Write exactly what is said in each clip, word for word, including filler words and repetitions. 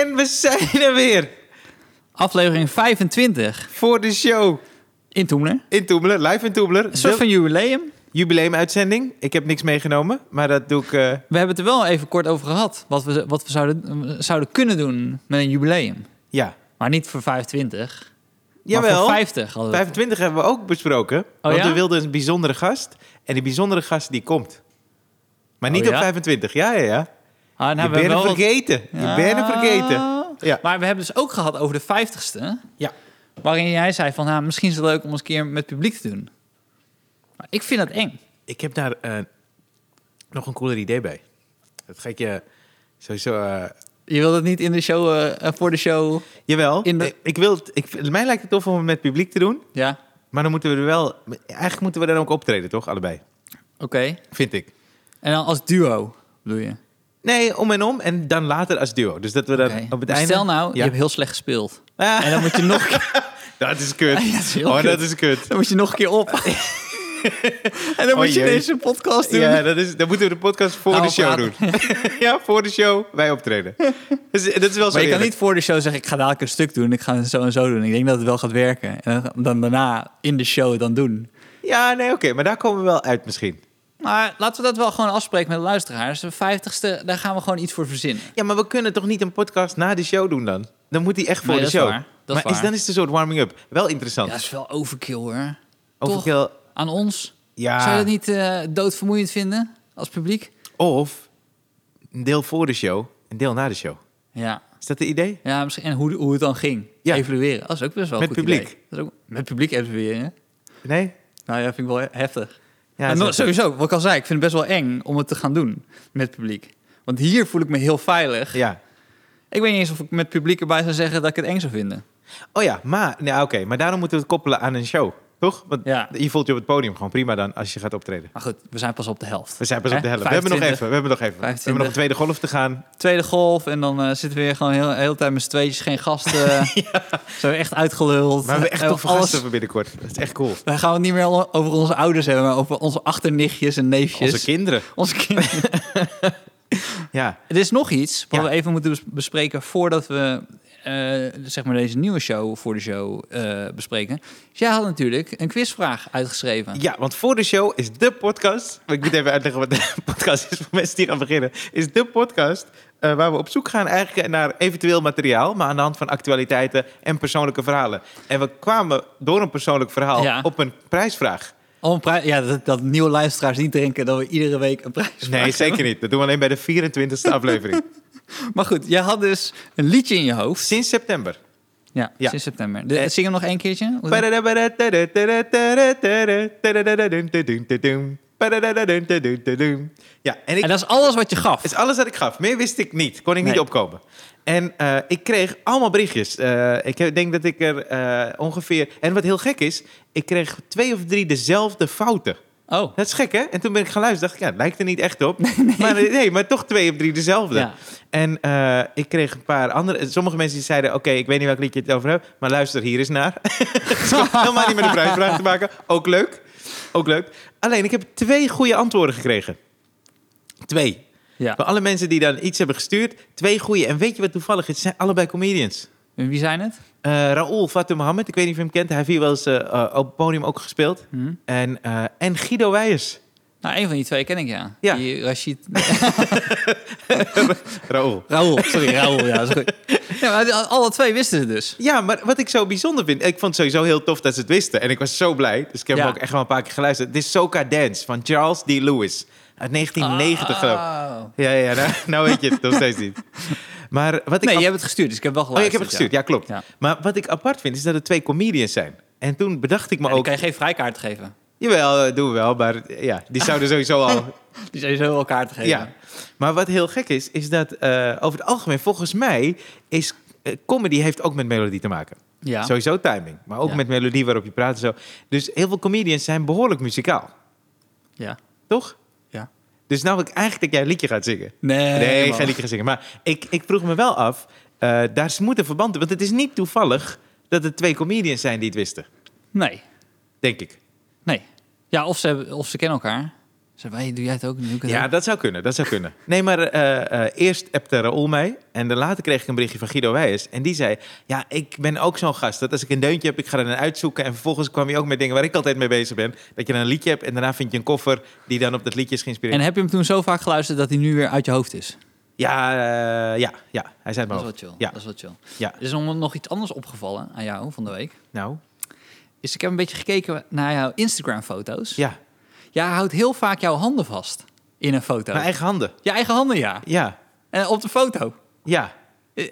En we zijn er weer. Aflevering vijfentwintig. Voor de show. In Toemler. In Toemler, live in Toemler. Een soort van jubileum. Jubileum-uitzending. Ik heb niks meegenomen, maar dat doe ik... Uh... We hebben het er wel even kort over gehad. Wat we, wat we zouden, zouden kunnen doen met een jubileum. Ja. Maar niet voor vijfentwintig. Jawel. Maar voor vijftig. vijfentwintig hebben we ook besproken. Oh, want ja? We wilden een bijzondere gast. En die bijzondere gast die komt. Maar niet oh, ja? op vijfentwintig. Ja, ja, ja. Ah, nou, je bent hem vergeten. Wat... Ja. Je bent hem vergeten. Ja. Maar we hebben dus ook gehad over de vijftigste. Ja. Waarin jij zei van, nou, misschien is het leuk om eens een keer met publiek te doen. Maar ik vind dat eng. Ik heb daar uh, nog een cooler idee bij. Dat ga ik je sowieso... Uh... Je wil het niet in de show, uh, uh, voor de show... Jawel. In de... ik wil het, ik, mij lijkt het tof om het met publiek te doen. Ja. Maar dan moeten we er wel... Eigenlijk moeten we dan ook optreden, toch? Allebei. Oké. Okay. Vind ik. En dan als duo, bedoel je? Nee, om en om. En dan later als duo. Dus dat we dan okay. op het einde... Stel nou, ja. je hebt heel slecht gespeeld. Ah. En dan moet je nog... dat is kut. Ah, ja, dat is oh, kut. dat is kut. Dan moet je nog een keer op. en dan oh, moet je jee. deze podcast doen. Ja, dat is, dan moeten we de podcast voor nou, de show praten. doen. ja, voor de show, wij optreden. Dus, dat is wel zo maar je kan niet voor de show zeggen, ik ga dadelijk een stuk doen. Ik ga zo en zo doen. Ik denk dat het wel gaat werken. En dan daarna in de show dan doen. Ja, nee, oké. Okay, maar daar komen we wel uit misschien. Maar laten we dat wel gewoon afspreken met de luisteraars. De vijftigste, daar gaan we gewoon iets voor verzinnen. Ja, maar we kunnen toch niet een podcast na de show doen dan? Dan moet die echt voor nee, de dat show. Is waar. Dat maar is, dan is het een soort warming-up. Wel interessant. Ja, dat is wel overkill, hoor. Overkill. Toch? Aan ons. Ja. Zou je dat niet uh, doodvermoeiend vinden als publiek? Of een deel voor de show, een deel na de show. Ja. Is dat het idee? Ja, misschien. En hoe, hoe het dan ging. Ja. Evalueren. Dat is ook best wel met een goed publiek. Idee. Dat is ook, met publiek evalueren. Nee? Nou ja, vind ik wel heftig. Ja, en nog, sowieso, wat ik al zei, ik vind het best wel eng om het te gaan doen met publiek. Want hier voel ik me heel veilig. Ja. Ik weet niet eens of ik met publiek erbij zou zeggen dat ik het eng zou vinden. Oh ja, maar, nou, oké, okay, maar daarom moeten we het koppelen aan een show. Toch? Want ja. je voelt je op het podium gewoon prima dan als je gaat optreden. Maar goed, we zijn pas op de helft. We zijn pas Hè? op de helft. vijfentwintig, we hebben nog even. We hebben nog even. vijfentwintig. We hebben nog een tweede golf te gaan. Tweede golf en dan uh, zitten we weer gewoon heel, de hele tijd met z'n tweetjes. Geen gasten. ja. Zo echt uitgeluld. Maar we hebben echt toch alles... gasten voor binnenkort. Dat is echt cool. Dan gaan we het niet meer over onze ouders hebben, maar over onze achternichtjes en neefjes. Onze kinderen. Onze kinderen. ja. Er is nog iets wat ja. we even moeten bespreken voordat we... Uh, zeg maar deze nieuwe show voor de show uh, bespreken. Dus jij had natuurlijk een quizvraag uitgeschreven. Ja, want voor de show is de podcast... Ik moet even uitleggen wat de podcast is voor mensen die gaan beginnen. Is de podcast uh, waar we op zoek gaan eigenlijk naar eventueel materiaal... maar aan de hand van actualiteiten en persoonlijke verhalen. En we kwamen door een persoonlijk verhaal ja. op een prijsvraag. Oh, een prij- ja, dat, dat nieuwe luisteraars niet denken dat we iedere week een prijsvraag Nee, hebben. Zeker niet. Dat doen we alleen bij de vierentwintigste aflevering. Maar goed, jij had dus een liedje in je hoofd. Sinds september. Ja, ja. sinds september. De, zing hem nog één keertje. Ja, en, ik, en dat is alles wat je gaf? Dat is alles wat ik gaf. Meer wist ik niet. Kon ik nee. niet opkomen. En uh, ik kreeg allemaal berichtjes. Uh, ik denk dat ik er uh, ongeveer... En wat heel gek is, ik kreeg twee of drie dezelfde fouten. Oh. Dat is gek, hè? En toen ben ik gaan luisteren. Dacht ik, ja, het lijkt er niet echt op. Nee, nee. Maar, nee, maar toch twee of drie dezelfde. Ja. En uh, ik kreeg een paar andere... Sommige mensen die zeiden, oké, okay, ik weet niet welk liedje het over hebt... maar luister hier eens naar. Helemaal niet met de prijsvraag te maken. Ook leuk. Ook leuk. Alleen, ik heb twee goede antwoorden gekregen. Twee. Ja. Van alle mensen die dan iets hebben gestuurd. Twee goede. En weet je wat toevallig is? Ze zijn allebei comedians. En wie zijn het? Uh, Raoul Fatou Mohamed, ik weet niet of je hem kent. Hij heeft hier wel eens uh, uh, op het podium ook gespeeld. Hmm. En, uh, en Guido Weijers. Nou, een van die twee ken ik, ja. ja. Die Rashid... Raoul. Raoul, sorry, Raoul, ja, dat is goed. Ja, maar alle twee wisten ze dus. Ja, maar wat ik zo bijzonder vind... Ik vond het sowieso heel tof dat ze het wisten. En ik was zo blij, dus ik heb ja. hem ook echt wel een paar keer geluisterd. Dit is Soka Dance van Charles D. Lewis. Uit negentien negentig, geloof oh. Ja, ja, nou, nou weet je het nog steeds niet. Maar wat ik nee, je hebt het gestuurd, dus ik heb wel geluisterd. Oh, ja, ik heb het gestuurd, ja, ja klopt. Ja. Maar wat ik apart vind, is dat er twee comedians zijn. En toen bedacht ik me ook... kan je geen vrijkaart geven. Jawel, doen we wel, maar ja, die zouden sowieso al... die sowieso al kaarten geven. Ja. Maar wat heel gek is, is dat uh, over het algemeen, volgens mij, is uh, comedy heeft ook met melodie te maken. Ja. Sowieso timing, maar ook ja. met melodie waarop je praat en zo. Dus heel veel comedians zijn behoorlijk muzikaal. Ja. Toch? Dus nou wil ik eigenlijk dat jij een liedje gaat zingen. Nee, nee geen liedje gaat zingen. Maar ik, ik vroeg me wel af, uh, daar moet een verband... Want het is niet toevallig dat het twee comedians zijn die het wisten. Nee. Denk ik. Nee. Ja, of ze, hebben, of ze kennen elkaar. Wij, doe jij het ook? Het ja, ook? dat zou kunnen, dat zou kunnen. Nee, maar uh, uh, eerst appte Raoul mij en dan later kreeg ik een berichtje van Guido Weijers. En die zei, ja, ik ben ook zo'n gast. Dat als ik een deuntje heb, ik ga er een uitzoeken. En vervolgens kwam hij ook met dingen waar ik altijd mee bezig ben. Dat je dan een liedje hebt en daarna vind je een koffer die dan op dat liedje is geïnspireerd. En heb je hem toen zo vaak geluisterd dat hij nu weer uit je hoofd is? Ja, uh, ja, ja. Hij zei het maar. Dat is wel chill. Ja. Dat is wel chill. Ja. Er is nog iets anders opgevallen aan jou van de week. Nou? Is ik heb een beetje gekeken naar jouw Instagram-foto's. Ja. Ja, houdt heel vaak jouw handen vast in een foto. Mijn eigen handen? Je eigen handen, ja. Ja. En op de foto? Ja.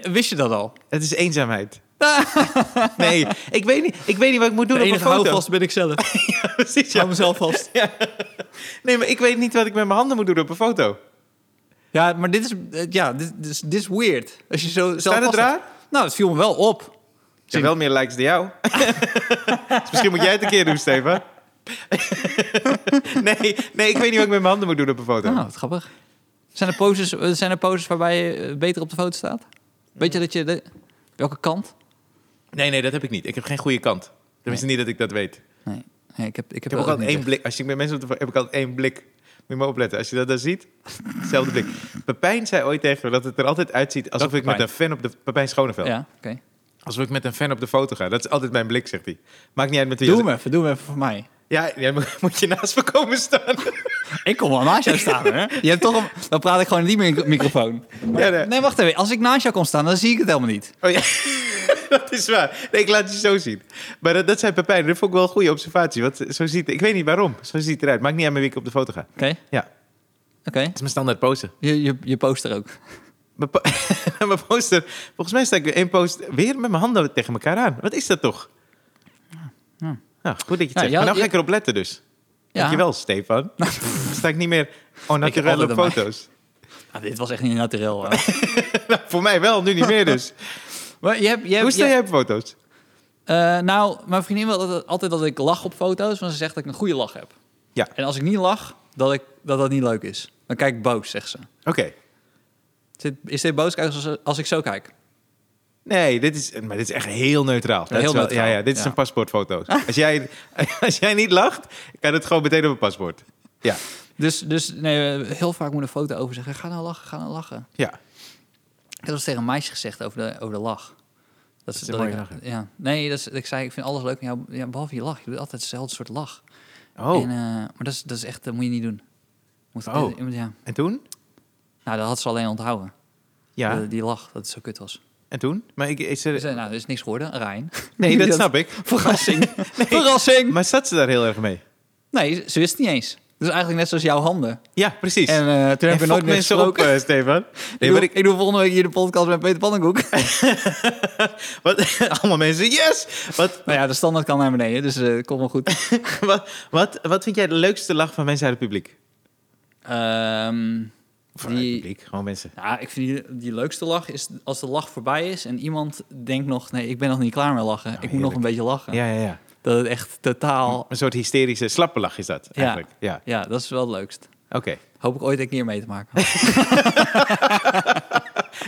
Wist je dat al? Het is eenzaamheid. Nee, ik weet niet, ik weet niet wat ik moet doen de op een foto. De enige houvast ben ik zelf. Ja, precies. Ja. Hou mezelf vast. Ja. Nee, maar ik weet niet wat ik met mijn handen moet doen op een foto. Ja, maar dit is, ja, dit, dit is, dit is weird. Als je zo zelf staat het raar? Nou, het viel me wel op. Zie wel meer likes dan jou. Dus misschien moet jij het een keer doen, Steven. nee, nee, ik weet niet wat ik met mijn handen moet doen op een foto. Nou, wat grappig. Zijn er poses, zijn er poses waarbij je beter op de foto staat? Weet je dat je... De, welke kant? Nee, nee, dat heb ik niet. Ik heb geen goede kant. Tenminste nee. niet dat ik dat weet. Nee, nee ik heb ik heb, ik heb ook altijd één echt. blik. Als ik met mensen op de foto heb ik altijd één blik. Moet je maar opletten. Als je dat dan ziet, hetzelfde blik. Pepijn zei ooit tegen me dat het er altijd uitziet alsof dat ik Pepijn. met een fan op de... Pepijn Schoneveld. Ja, oké. Okay. Alsof ik met een fan op de foto ga. Dat is altijd mijn blik, zegt hij. Maakt niet uit met wie. Doe me even, doe me even voor mij. Ja, jij moet je naast me komen staan. Ik kom wel naast jou staan, hè? Je hebt toch een... Dan praat ik gewoon in die microfoon. Maar... Ja, nee. nee, wacht even. Als ik naast jou kom staan, dan zie ik het helemaal niet. Oh ja, dat is waar. Nee, ik laat je zo zien. Maar dat, dat zijn Pepijn. Dat vond ik wel een goede observatie. Want zo ziet... Ik weet niet waarom. Zo ziet het eruit. Maakt niet uit met wie ik op de foto ga. Oké. Okay. Ja. Oké. Okay. Dat is mijn standaard pose. Je, je, je poster ook. Mijn, po- mijn poster... Volgens mij sta ik één post weer met mijn handen tegen elkaar aan. Wat is dat toch? Ja, ja. Nou, goed dat je het ja, zegt. Maar nou ga ik erop letten dus. Ja. Dankjewel, Stefan. Dan sta ik niet meer onnaturelle op foto's. Nou, dit was echt niet naturel. Nou, voor mij wel, nu niet meer dus. Maar je hebt, je hebt, Hoe sta je... jij op foto's? Uh, nou, mijn vriendin wil altijd dat ik lach op foto's. Want ze zegt dat ik een goede lach heb. Ja. En als ik niet lach, dat ik, dat, dat niet leuk is. Dan kijk ik boos, zegt ze. Oké. Okay. Is, is dit boos als, als ik zo kijk? Nee, dit is, maar dit is echt heel neutraal. Ja, heel wel, neutraal. Ja, ja, dit is ja. een paspoortfoto's. Als jij, als jij niet lacht, kan het gewoon meteen op een paspoort. Ja. Dus, dus nee, heel vaak moet een foto over zeggen. Ga nou lachen, ga nou lachen. Ja. Ik had eens tegen een meisje gezegd over de, over de lach. Dat, dat is een mooie lach. Ja. Nee, dat is, ik zei, ik vind alles leuk aan jou, ja, behalve je lach. Je doet altijd hetzelfde soort lach. Oh. En, uh, maar dat is, dat is echt, dat moet je niet doen. Moet, oh. Dit, ja. En toen? Nou, dat had ze alleen onthouden. Ja. Die, die lach, dat het zo kut was. En toen? Maar ik, is er... Nou, er is niks geworden, Rijn. Nee, dat snap ik. Verrassing. Nee. Verrassing. Maar zat ze daar heel erg mee? Nee, ze wist het niet eens. Dus eigenlijk net zoals jouw handen. Ja, precies. En uh, toen heb ik nooit meer gesproken, op, uh, Stefan. Nee, ik, doe, ik... ik doe volgende week hier de podcast met Peter Pannenkoek. Wat? Allemaal mensen, yes! Wat? Nou ja, de standaard kan naar beneden, dus uh, kom wel goed. wat, wat, wat vind jij de leukste lach van mensen uit het publiek? Um... Vanuit die, het publiek, gewoon mensen. Ja, ik vind die, die leukste lach is als de lach voorbij is... en iemand denkt nog, nee, ik ben nog niet klaar met lachen. Nou, ik heerlijk. moet nog een beetje lachen. Ja, ja, ja. Dat het echt totaal... Een soort hysterische slappe lach is dat, eigenlijk. Ja, ja. ja dat is wel het leukst. Oké. Okay. Hoop ik ooit een keer mee te maken.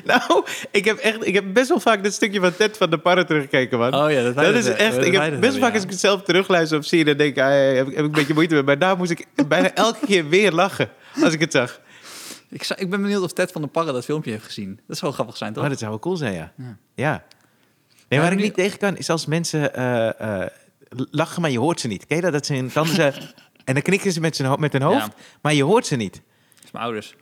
Nou, ik heb, echt, ik heb best wel vaak dat stukje van Ted van de Parre teruggekeken, man. Oh ja, dat, dat is het, echt... Dat ik heb best wel vaak ja. als ik het zelf terugluister of zie... dan denk ik, ah, heb, heb ik een beetje moeite mee. Maar daar moest ik bijna elke keer weer lachen als ik het zag. Ik, zou, ik ben benieuwd of Ted van der Parre dat filmpje heeft gezien. Dat zou grappig zijn, toch? Maar dat zou wel cool zijn, ja. ja. ja. Nee, waar ja, ik nu... niet tegen kan, is als mensen uh, uh, lachen, maar je hoort ze niet. Ken je dat? Dat ze in tanden zijn... En dan knikken ze met, ho- met hun hoofd, ja. maar je hoort ze niet. Dat is mijn ouders.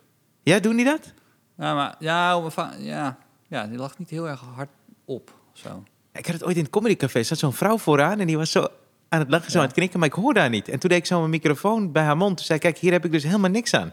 Ja, doen die dat? Ja, maar, ja, va- ja. ja die lacht niet heel erg hard op. Zo. Ik had het ooit in het comedycafé. Er zat zo'n vrouw vooraan en die was zo aan het lachen, zo ja. aan het knikken. Maar ik hoor daar niet. En toen deed ik zo mijn microfoon bij haar mond. Toen zei ik, kijk, hier heb ik dus helemaal niks aan.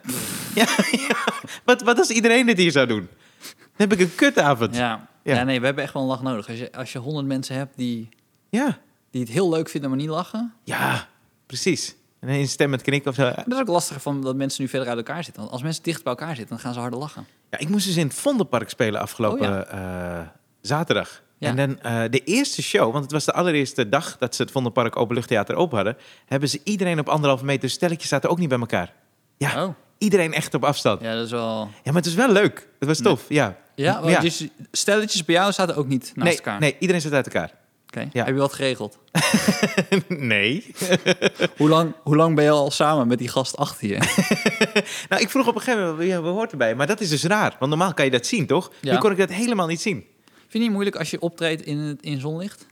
ja, ja. Wat, wat als iedereen dit hier zou doen? Dan heb ik een kutavond. Ja. Ja. ja, nee, we hebben echt wel een lach nodig. Als je, als je honderd mensen hebt die, ja. die het heel leuk vinden, maar niet lachen. Ja, precies. En een instemmend knikken of zo. Maar dat is ook lastig van dat mensen nu verder uit elkaar zitten. Want als mensen dicht bij elkaar zitten, dan gaan ze harder lachen. Ja, ik moest dus in het Vondelpark spelen afgelopen oh, ja. uh, zaterdag. Ja. En dan uh, de eerste show, want het was de allereerste dag dat ze het Vondelpark Openluchttheater open hadden. Hebben ze iedereen op anderhalve meter. Dus stelletjes zaten ook niet bij elkaar. Ja. Oh. Iedereen echt op afstand. Ja, dat is wel... Ja, maar het is wel leuk. Het was tof, nee. ja. Ja, ja. Dus stelletjes bij jou zaten ook niet naast nee, elkaar? Nee, iedereen zat uit elkaar. Okay. Ja. Heb je wat geregeld? Nee. Hoe lang, hoe lang ben je al samen met die gast achter je? Nou, ik vroeg op een gegeven moment, ja, we hoort erbij. Maar dat is dus raar, want normaal kan je dat zien, toch? Ja. Nu kon ik dat helemaal niet zien. Vind je niet moeilijk als je optreedt in, het, in zonlicht?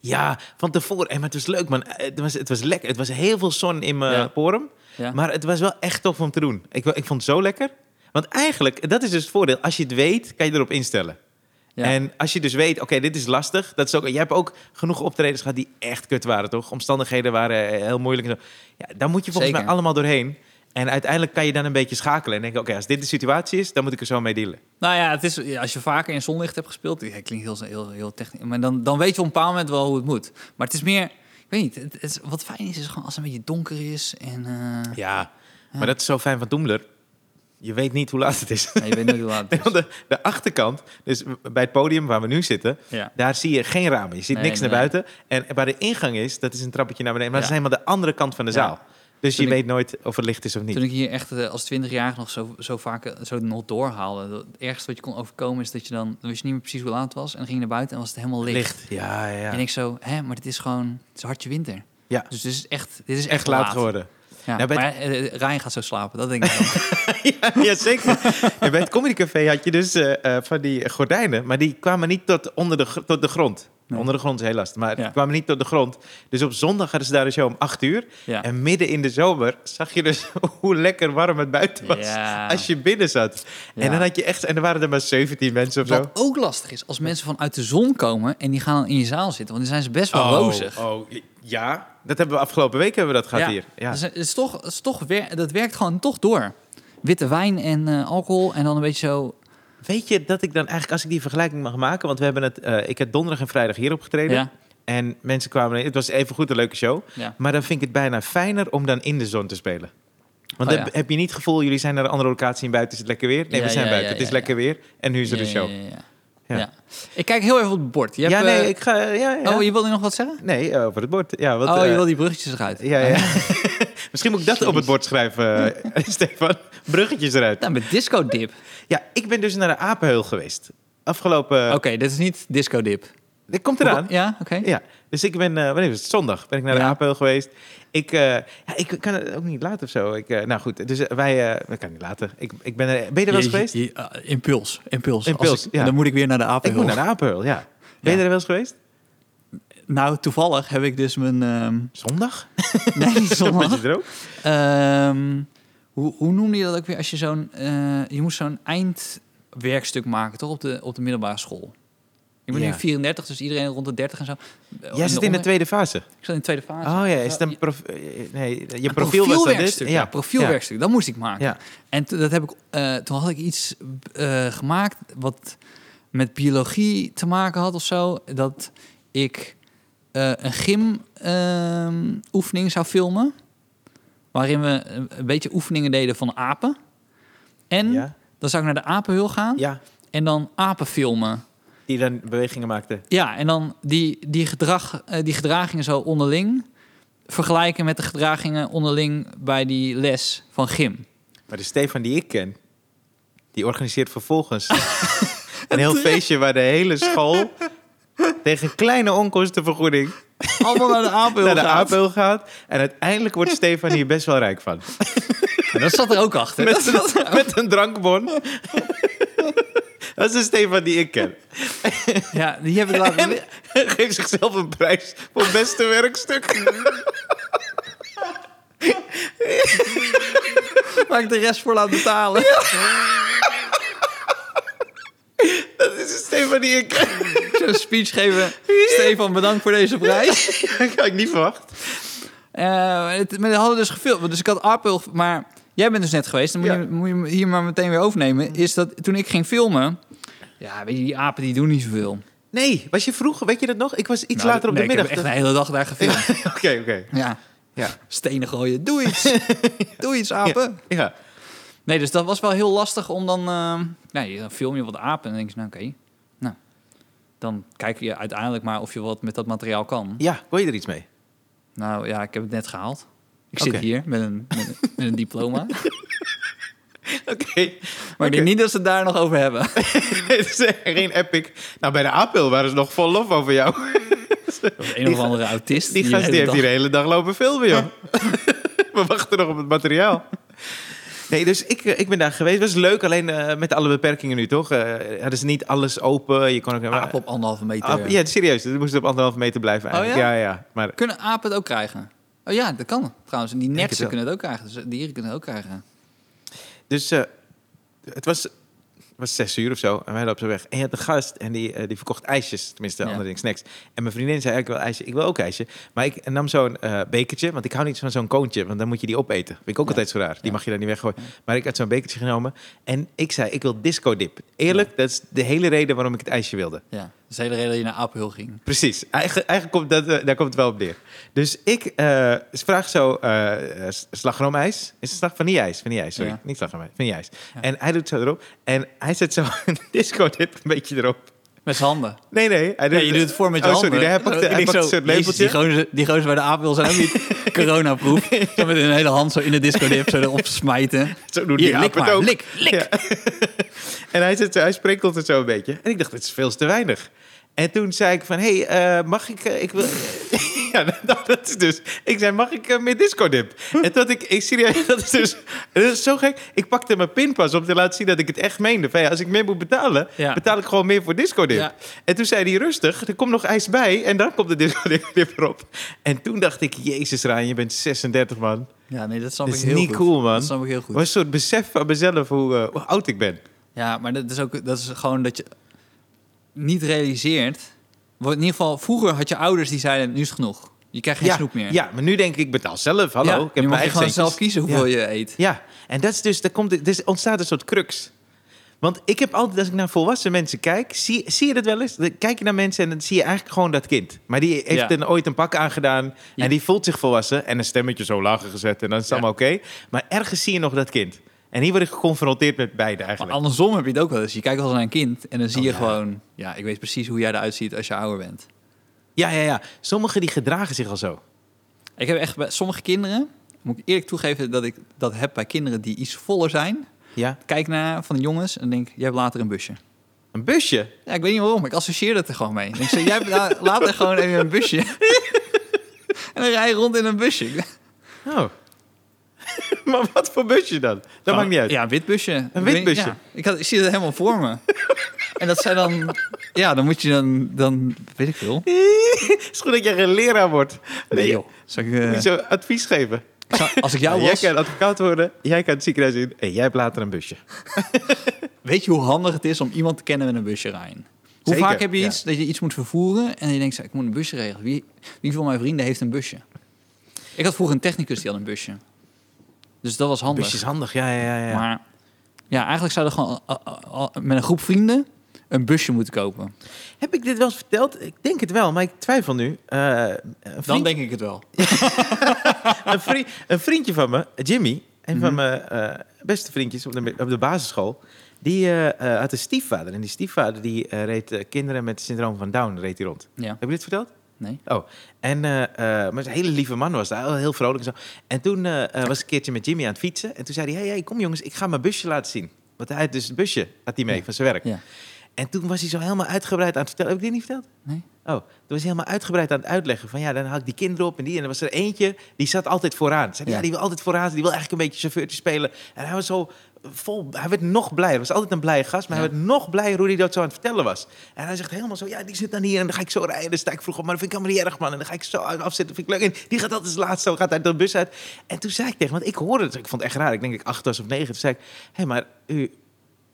Ja, van tevoren. Hey, maar het was leuk, man. Het was, het was lekker. Het was heel veel zon in mijn ja. poren. Ja. Maar het was wel echt tof om te doen. Ik, ik vond het zo lekker. Want eigenlijk, dat is dus het voordeel. Als je het weet, kan je erop instellen. Ja. En als je dus weet, oké, okay, dit is lastig. Dat is ook, jij hebt ook genoeg optredens gehad die echt kut waren, toch? Omstandigheden waren heel moeilijk. En zo. Ja, daar moet je volgens Zeker. mij allemaal doorheen. En uiteindelijk kan je dan een beetje schakelen. En denken, oké, okay, als dit de situatie is, dan moet ik er zo mee dealen. Nou ja, het is, als je vaker in zonlicht hebt gespeeld... Het klinkt heel, heel, heel technisch. Maar dan, dan weet je op een bepaald moment wel hoe het moet. Maar het is meer... Ik weet niet, het, het is, wat fijn is, is gewoon als het een beetje donker is. En, uh, ja, ja, maar dat is zo fijn van Doemler. Je weet niet hoe laat het is. Ja, je weet niet hoe laat het is. De, de achterkant, dus bij het podium waar we nu zitten... Ja. Daar zie je geen ramen. Je ziet nee, niks nee. naar buiten. En waar de ingang is, dat is een trappetje naar beneden. Maar ja. dat is helemaal de andere kant van de ja. zaal. Dus toen je ik, weet nooit of het licht is of niet. Toen ik hier echt als twintigjarige nog zo, zo vaak zo nog doorhaalde. Het ergste wat je kon overkomen is dat je dan... Dan wist je niet meer precies hoe laat het was. En dan ging je naar buiten en was het helemaal licht. licht. Ja, ja. En ik zo, hè, maar dit is gewoon... Het is hartje winter. Ja. Dus dit is echt, dit is echt, echt laat. laat geworden. Ja, nou, maar het... Rijn gaat zo slapen, dat denk ik dan. ja, ja, zeker. En bij het Comedy Café had je dus uh, uh, van die gordijnen... maar die kwamen niet tot, onder de, tot de grond. Nee. Onder de grond is heel lastig, maar die ja. kwamen niet tot de grond. Dus op zondag hadden ze daar een show om acht uur. Ja. En midden in de zomer zag je dus hoe lekker warm het buiten was... Ja. als je binnen zat. Ja. En dan had je echt, en er waren er maar zeventien mensen of Wat zo. Wat ook lastig is, als mensen vanuit de zon komen... en die gaan dan in je zaal zitten, want dan zijn ze best wel oh, rozig. Oh, ja, dat hebben we afgelopen week hebben we dat gehad ja. hier. Ja. Dus het is toch, het is toch weer, dat werkt gewoon toch door. Witte wijn en uh, alcohol en dan een beetje zo... Weet je dat ik dan eigenlijk, als ik die vergelijking mag maken... want we hebben het, uh, ik heb donderdag en vrijdag hier opgetreden... Ja. en mensen kwamen in. Het was even goed een leuke show... Ja. maar dan vind ik het bijna fijner om dan in de zon te spelen. Want oh, dan ja. heb je niet het gevoel... jullie zijn naar een andere locatie en buiten is het lekker weer. Nee, ja, we zijn ja, buiten, ja, het is ja, lekker ja. weer en nu is er ja, een show. Ja, ja, ja. Ja. Ja. Ik kijk heel even op het bord. Je hebt, ja, nee, ik ga... Ja, ja. Oh, je wilde nog wat zeggen? Nee, over het bord. Ja, want, oh, je uh, wil die bruggetjes eruit. Ja, ja. Misschien moet ik dat Jeez. op het bord schrijven, Stefan. Bruggetjes eruit. Nou, met Disco Dip. Ja, ik ben dus naar de Apenheul geweest. Afgelopen... Oké, okay, dit is niet Disco Dip. Dat komt eraan. Ja, oké. Okay. Ja. Dus ik ben... Uh, wanneer was het? Zondag ben ik naar de ja. Apenheul geweest. Ik, uh, ja, ik kan het ook niet laten of zo. Ik, uh, nou goed, dus uh, wij... Uh, ik kan niet laten. Ik, ik ben, er, ben je er wel eens geweest? Je, je, uh, impuls. Impuls. impuls Als ik, ja. Dan moet ik weer naar de Apenheul. Ik moet naar de Apenheul, ja. Ben ja. je er wel eens geweest? Nou, toevallig heb ik dus mijn... Um... Zondag? Nee, niet zondag. er ook? Um, hoe, hoe noemde je dat ook weer? Als je zo'n... Uh, je moest zo'n eindwerkstuk maken, toch? Op de, op de middelbare school. Ik ben ja. nu vierendertig, dus iedereen rond de dertig en zo. Jij zit in de, onder... de tweede fase? Ik zat in de tweede fase. Oh ja, is dan prof... nee, je profiel was dan dit? Ja, profielwerkstuk. Ja. Dat moest ik maken. Ja. En t- dat heb ik, uh, toen had ik iets uh, gemaakt wat met biologie te maken had of zo. Dat ik uh, een gym uh, oefening zou filmen. Waarin we een beetje oefeningen deden van apen. En ja. dan zou ik naar de Apenheul gaan. Ja. En dan apen filmen. Die dan bewegingen maakte. Ja, en dan die, die, gedrag, uh, die gedragingen zo onderling... vergelijken met de gedragingen onderling bij die les van gym. Maar de Stefan die ik ken... die organiseert vervolgens een heel feestje... waar de hele school tegen kleine onkostenvergoeding... allemaal naar de Apenheul naar de Apenheul gaat. En uiteindelijk wordt Stefan hier best wel rijk van. En dat zat er ook achter. Met, een, met een drankbon... Dat is de Stefan die ik ken. Ja, die heb ik laten... En geeft zichzelf een prijs voor het beste werkstuk. Waar ik de rest voor laat betalen. Ja. Dat is de Stefan die ik ken. Zo'n speech geven. Stefan, bedankt voor deze prijs. Dat had ik niet verwacht. Uh, het, maar we hadden dus gefilmd. Dus ik had Apple, maar... Jij bent dus net geweest, dan moet, ja. je, moet je hier maar meteen weer overnemen. Is dat toen ik ging filmen... Ja, weet je, die apen die doen niet zoveel. Nee, was je vroeg? Weet je dat nog? Ik was iets nou, later op nee, de middag. Ik heb echt de hele dag daar gefilmd. Oké, oké. Okay, okay. Ja. ja. Stenen gooien. Doe iets. Doe iets, apen. Ja. ja. Nee, dus dat was wel heel lastig om dan... Uh, nee, dan film je wat apen en dan denk je, nou oké. Okay. Nou, dan kijk je uiteindelijk maar of je wat met dat materiaal kan. Ja, kon je er iets mee? Nou ja, ik heb het net gehaald. Ik zit okay. hier met een, met, een, met een diploma. Oké. Okay. Maar okay. ik denk niet dat ze het daar nog over hebben. Het is geen epic. Nou, bij de Apenheul waren ze nog vol lof over jou. Of een of andere autist. Die, die gast die heeft dag... hier de hele dag lopen filmen, joh. We wachten nog op het materiaal. Nee, dus ik, ik ben daar geweest. Het was leuk, alleen uh, met alle beperkingen nu, toch? Uh, hadden ze niet alles open. Je kon ook... Apen op anderhalve meter. Aap, ja, serieus. Ze moesten op anderhalve meter blijven eigenlijk. Oh, ja? Ja, ja, maar... Kunnen apen het ook krijgen? Oh ja, dat kan trouwens. En die nertsen kunnen het ook krijgen. Dus dieren kunnen het ook krijgen. Dus uh, het was... was zes uur of zo. En wij hadden op zijn weg. En je had een gast en die, uh, die verkocht ijsjes. Tenminste, ja. Andere dingen, snacks. En mijn vriendin zei, ik wil ijsje. Ik wil ook ijsje. Maar ik nam zo'n uh, bekertje. Want ik hou niet van zo'n koontje. Want dan moet je die opeten. Vind ik ook ja. altijd zo raar. Die ja. mag je dan niet weggooien. Ja. Maar ik had zo'n bekertje genomen. En ik zei, ik wil disco dip. Eerlijk, ja. dat is de hele reden waarom ik het ijsje wilde. Ja, dat is de hele reden dat je naar Apenheul ging. Precies. Eigen, eigenlijk komt dat, uh, daar komt het wel op neer. Dus ik uh, vraag zo uh, slagroomijs. Is het slag? Vanille-ijs. Vanille-ijs, sorry. Ja. Niet slagroomijs. Vanille-ijs. Ja. En hij doet zo erop. En hij zet zo een disco-dip een beetje erop. Met zijn handen? Nee, nee. Hij nee je doet het voor met je oh, handen. Sorry, hij pakt, hij pakt zo, een soort lepeltje. Jezus, die gozer bij de Apenheul zijn ook niet coronaproof. Nee. Zo met hun hele hand zo in de disco-dip zo erop smijten. Zo doet die apen ook. Lik, lik. Ja. En hij, zet, hij sprinkelt het zo een beetje. En ik dacht, dit is veel te weinig. En toen zei ik van, hé, hey, uh, mag ik... Uh, ik wil... ja, dat, dat is dus... Ik zei, mag ik uh, meer disco-dip? En toen ik... ik serieus, dat is dus... Dat is zo gek. Ik pakte mijn pinpas om te laten zien dat ik het echt meende. Van, ja, als ik meer moet betalen, ja. betaal ik gewoon meer voor disco-dip. Ja. En toen zei hij, rustig, er komt nog ijs bij. En dan komt de disco-dip erop. En toen dacht ik, jezus Raan, je bent zesendertig, man. Ja, nee, dat snap dat ik heel goed. Dat is niet cool, man. Dat snap ik heel goed. Maar een soort besef van mezelf hoe, uh, hoe oud ik ben. Ja, maar dat is ook... Dat is gewoon dat je... niet realiseert. In ieder geval, vroeger had je ouders die zeiden, nu is het genoeg. Je krijgt geen ja, snoep meer. Ja, maar nu denk ik, ik betaal zelf. Hallo, ja, ik heb je mag je gewoon zelf kiezen hoeveel ja. je eet. Ja, en dat is dus, daar komt, dus ontstaat een soort crux. Want ik heb altijd, als ik naar volwassen mensen kijk... Zie, zie je dat wel eens? Dan kijk je naar mensen en dan zie je eigenlijk gewoon dat kind. Maar die heeft ja. een, ooit een pak aangedaan... Ja. en die voelt zich volwassen en een stemmetje zo lager gezet... en dan is het ja. allemaal oké. Okay. Maar ergens zie je nog dat kind. En hier word ik geconfronteerd met beide eigenlijk. Maar andersom heb je het ook wel eens. Je kijkt wel eens naar een kind en dan zie oh, je ja. gewoon... Ja, ik weet precies hoe jij eruit ziet als je ouder bent. Ja, ja, ja. Sommigen die gedragen zich al zo. Ik heb echt bij sommige kinderen... Moet ik eerlijk toegeven dat ik dat heb bij kinderen die iets voller zijn. Ja. Kijk naar van de jongens en denk, jij hebt later een busje. Een busje? Ja, ik weet niet waarom, maar ik associeer dat er gewoon mee. Ik zeg, jij hebt later gewoon even een busje. En dan rij je rond in een busje. Oh. Maar wat voor busje dan? Dat nou, maakt niet uit. Ja, een wit busje. Een wit busje? Ja, ik, had, ik zie dat helemaal voor me. En dat zijn dan... Ja, dan moet je dan... dan weet ik veel. Het is goed dat jij geen leraar wordt. Nee, joh. Zal ik, uh... Moet je zo advies geven? Ik zou, als ik jou nou, was... Jij kan advocaat worden, jij kan het ziekenhuis in... en jij hebt later een busje. Weet je hoe handig het is om iemand te kennen met een busje, Rijn? Hoe Zeker, vaak heb je iets ja. dat je iets moet vervoeren... en je denkt, ik moet een busje regelen. Wie, wie van mijn vrienden heeft een busje? Ik had vroeger een technicus die had een busje. Dus dat was handig. Busje is handig, ja, ja, ja, ja. Maar ja, eigenlijk zouden we gewoon a, a, a, met een groep vrienden een busje moeten kopen. Heb ik dit wel eens verteld? Ik denk het wel, maar ik twijfel nu. Uh, vriend... Dan denk ik het wel. een, vriend, een vriendje van me, Jimmy, een mm-hmm. van mijn uh, beste vriendjes op de, op de basisschool... die uh, had een stiefvader. En die stiefvader die uh, reed uh, kinderen met syndroom van Down reed die rond. Ja. Heb je dit verteld? Nee. Oh, en uh, uh, maar een hele lieve man was daar, heel vrolijk en zo. En toen uh, was ik een keertje met Jimmy aan het fietsen. En toen zei hij, hey, hey, kom jongens, ik ga mijn busje laten zien. Want hij had dus het busje, had hij mee ja. van zijn werk. Ja. En toen was hij zo helemaal uitgebreid aan het vertellen. Heb ik dit niet verteld? Nee. Oh, toen was hij helemaal uitgebreid aan het uitleggen. Van ja, dan had ik die kinderen op en die. En er was er eentje, die zat altijd vooraan. Zei, ja. ja, die wil altijd vooraan, die wil eigenlijk een beetje chauffeurtje spelen. En hij was zo... Vol, hij werd nog blijer. Hij was altijd een blije gast, maar ja. hij werd nog blijer hoe hij dat zo aan het vertellen was. En hij zegt helemaal zo, ja, die zit dan hier en dan ga ik zo rijden. Dan sta ik vroeg op, maar dat vind ik helemaal niet erg, man. En dan ga ik zo afzetten, vind ik leuk. En die gaat altijd als laatste, gaat uit de bus uit. En toen zei ik tegen, want ik hoorde het, ik vond het echt raar. Ik denk dat ik acht was of negen. Toen zei ik, hé, maar u...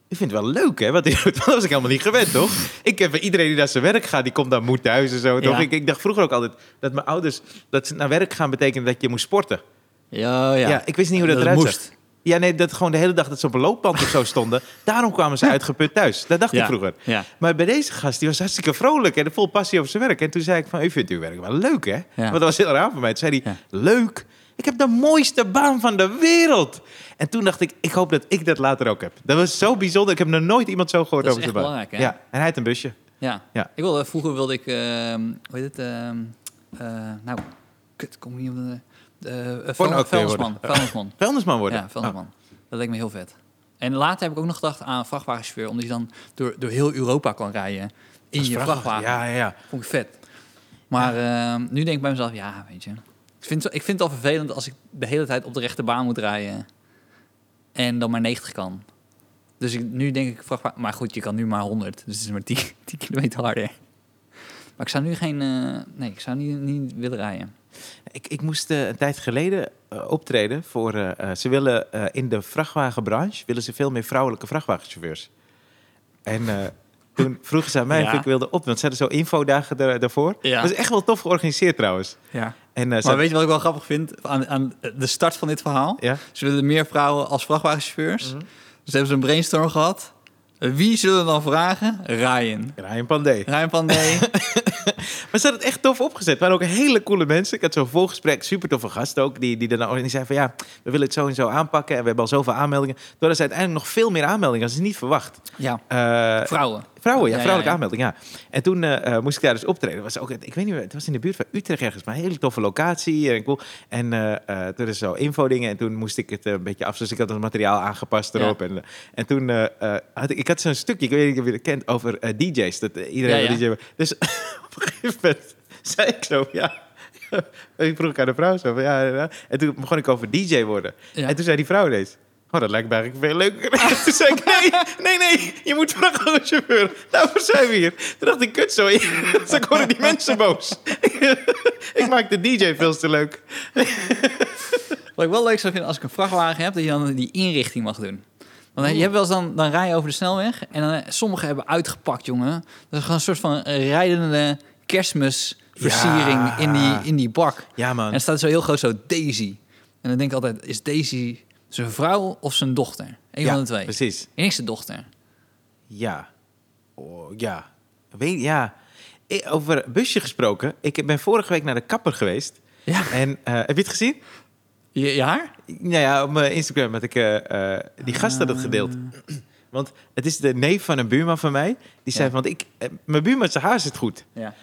Ik vind het wel leuk, hè? Want dat was ik helemaal niet gewend, toch? Ik heb iedereen die naar zijn werk gaat, die komt dan moe thuis en zo, toch? Ja. Ik, ik dacht vroeger ook altijd dat mijn ouders... dat ze naar werk gaan betekende dat je moest sporten. Ja, ja. ja ik wist niet hoe dat, dat eruit moest. Zat. Ja, nee, dat gewoon de hele dag dat ze op een loopband of zo stonden. Daarom kwamen ze uitgeput thuis. Dat dacht ja, ik vroeger. Ja. Maar bij deze gast, die was hartstikke vrolijk en vol passie over zijn werk. En toen zei ik van, u vindt uw werk wel leuk, hè? Ja. Want dat was heel raar voor mij. Toen zei hij, ja. leuk... Ik heb de mooiste baan van de wereld. En toen dacht ik, ik hoop dat ik dat later ook heb. Dat was zo bijzonder. Ik heb nog nooit iemand zo gehoord over zijn baan. Dat is echt belangrijk, hè? Ja, en hij had een busje. Ja. ja. Ik wilde, vroeger wilde ik, uh, hoe heet het? Uh, uh, nou, kut, kom niet op de... Uh, vuilnisman. Vuilnisman. Vuilnisman. vuilnisman worden? Ja, vuilnisman. Oh. Dat leek me heel vet. En later heb ik ook nog gedacht aan een vrachtwagenchauffeur... omdat je dan door, door heel Europa kan rijden in je vrachtwagen. Ja, ja, ja. Vond ik vet. Maar uh, nu denk ik bij mezelf, ja, weet je. Ik vind, ik vind het al vervelend als ik de hele tijd op de rechte baan moet rijden. En dan maar negentig kan. Dus ik, nu denk ik, vraag, maar goed, je kan nu maar honderd. Dus het is maar tien, tien kilometer harder. Maar ik zou nu geen... Uh, nee, ik zou niet, niet willen rijden. Ik, ik moest uh, een tijd geleden uh, optreden voor... Uh, uh, ze willen uh, in de vrachtwagenbranche... willen ze veel meer vrouwelijke vrachtwagenchauffeurs. En... Uh, Toen vroegen ze aan mij ja. of ik wilde op, want ze hadden zo infodagen daar, daarvoor. Ja. Dat is echt wel tof georganiseerd trouwens. Ja. En, uh, maar ze... weet je wat ik wel grappig vind? Aan, aan de start van dit verhaal. Ja? Ze willen meer vrouwen als vrachtwagenchauffeurs. Mm-hmm. Dus hebben ze een brainstorm gehad. Wie zullen we dan vragen? Ryan. Ryan Pandey. Ryan Pandey. Maar ze hadden het echt tof opgezet. Er waren ook hele coole mensen. Ik had zo'n volgesprek, super toffe gast ook. Die, die, dan, die zei van ja, we willen het zo en zo aanpakken. En we hebben al zoveel aanmeldingen. Toen is uiteindelijk nog veel meer aanmeldingen als ze niet verwacht. Ja, uh, vrouwen. Vrouwen, ja, vrouwelijke ja, ja, ja. aanmelding, ja. En toen uh, moest ik daar dus optreden. Was ook, ik weet niet meer, het was in de buurt van Utrecht ergens, maar een hele toffe locatie en cool. En uh, uh, toen is zo infodingen en toen moest ik het uh, een beetje af. Dus ik had het materiaal aangepast erop. Ja. En, en toen uh, had ik, ik had zo'n stukje, ik weet niet of je het kent, over uh, D J's. Dat uh, iedereen ja, ja. D J. Dus op een gegeven moment zei ik zo, ja. Ik vroeg aan de vrouw zo, ja, ja. En toen begon ik over D J worden. Ja. En toen zei die vrouw ineens... Oh, dat lijkt me eigenlijk veel leuker. Toen zei ik, nee, nee, nee, je moet vrachtwagenchauffeur. Daarvoor zijn we hier. Toen dacht ik, kut zo. Dan worden die mensen boos. Ik maak de D J veel te leuk. Wat ik wel leuk zou vinden als ik een vrachtwagen heb... dat je dan die inrichting mag doen. Want je hebt wel eens dan, dan rij je over de snelweg... en dan, sommigen hebben uitgepakt, jongen. Dat is gewoon een soort van rijdende kerstmisversiering ja. in, die, in die bak. Ja, man. En er staat zo heel groot zo Daisy. En dan denk ik altijd, is Daisy... zijn vrouw of zijn dochter? Eén ja, van de twee. Precies. En ik zijn dochter. Ja. Oh, ja. Weet, ja. Over busje gesproken. Ik ben vorige week naar de kapper geweest. Ja. En uh, heb je het gezien? Je, je haar? Nou ja, op mijn Instagram had ik uh, uh, die gast had het gedeeld. Uh. Want het is de neef van een buurman van mij. Die zei ja. van, ik, uh, mijn buurman zijn haar zit goed. Ja.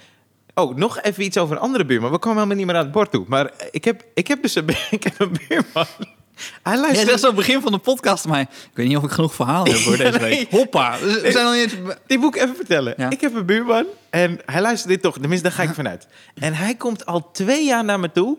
Oh, nog even iets over een andere buurman. We kwamen helemaal niet meer aan het bord toe. Maar ik heb, ik heb dus een, ik heb een buurman... Hij luistert... Ja, dat is al het begin van de podcast, maar ik weet niet of ik genoeg verhaal heb voor ja, deze nee. week. Hoppa, we zijn nee. al niet eens... Die moet ik even vertellen. Ja. Ik heb een buurman en hij luistert dit toch, tenminste daar ga ik vanuit. En hij komt al twee jaar naar me toe,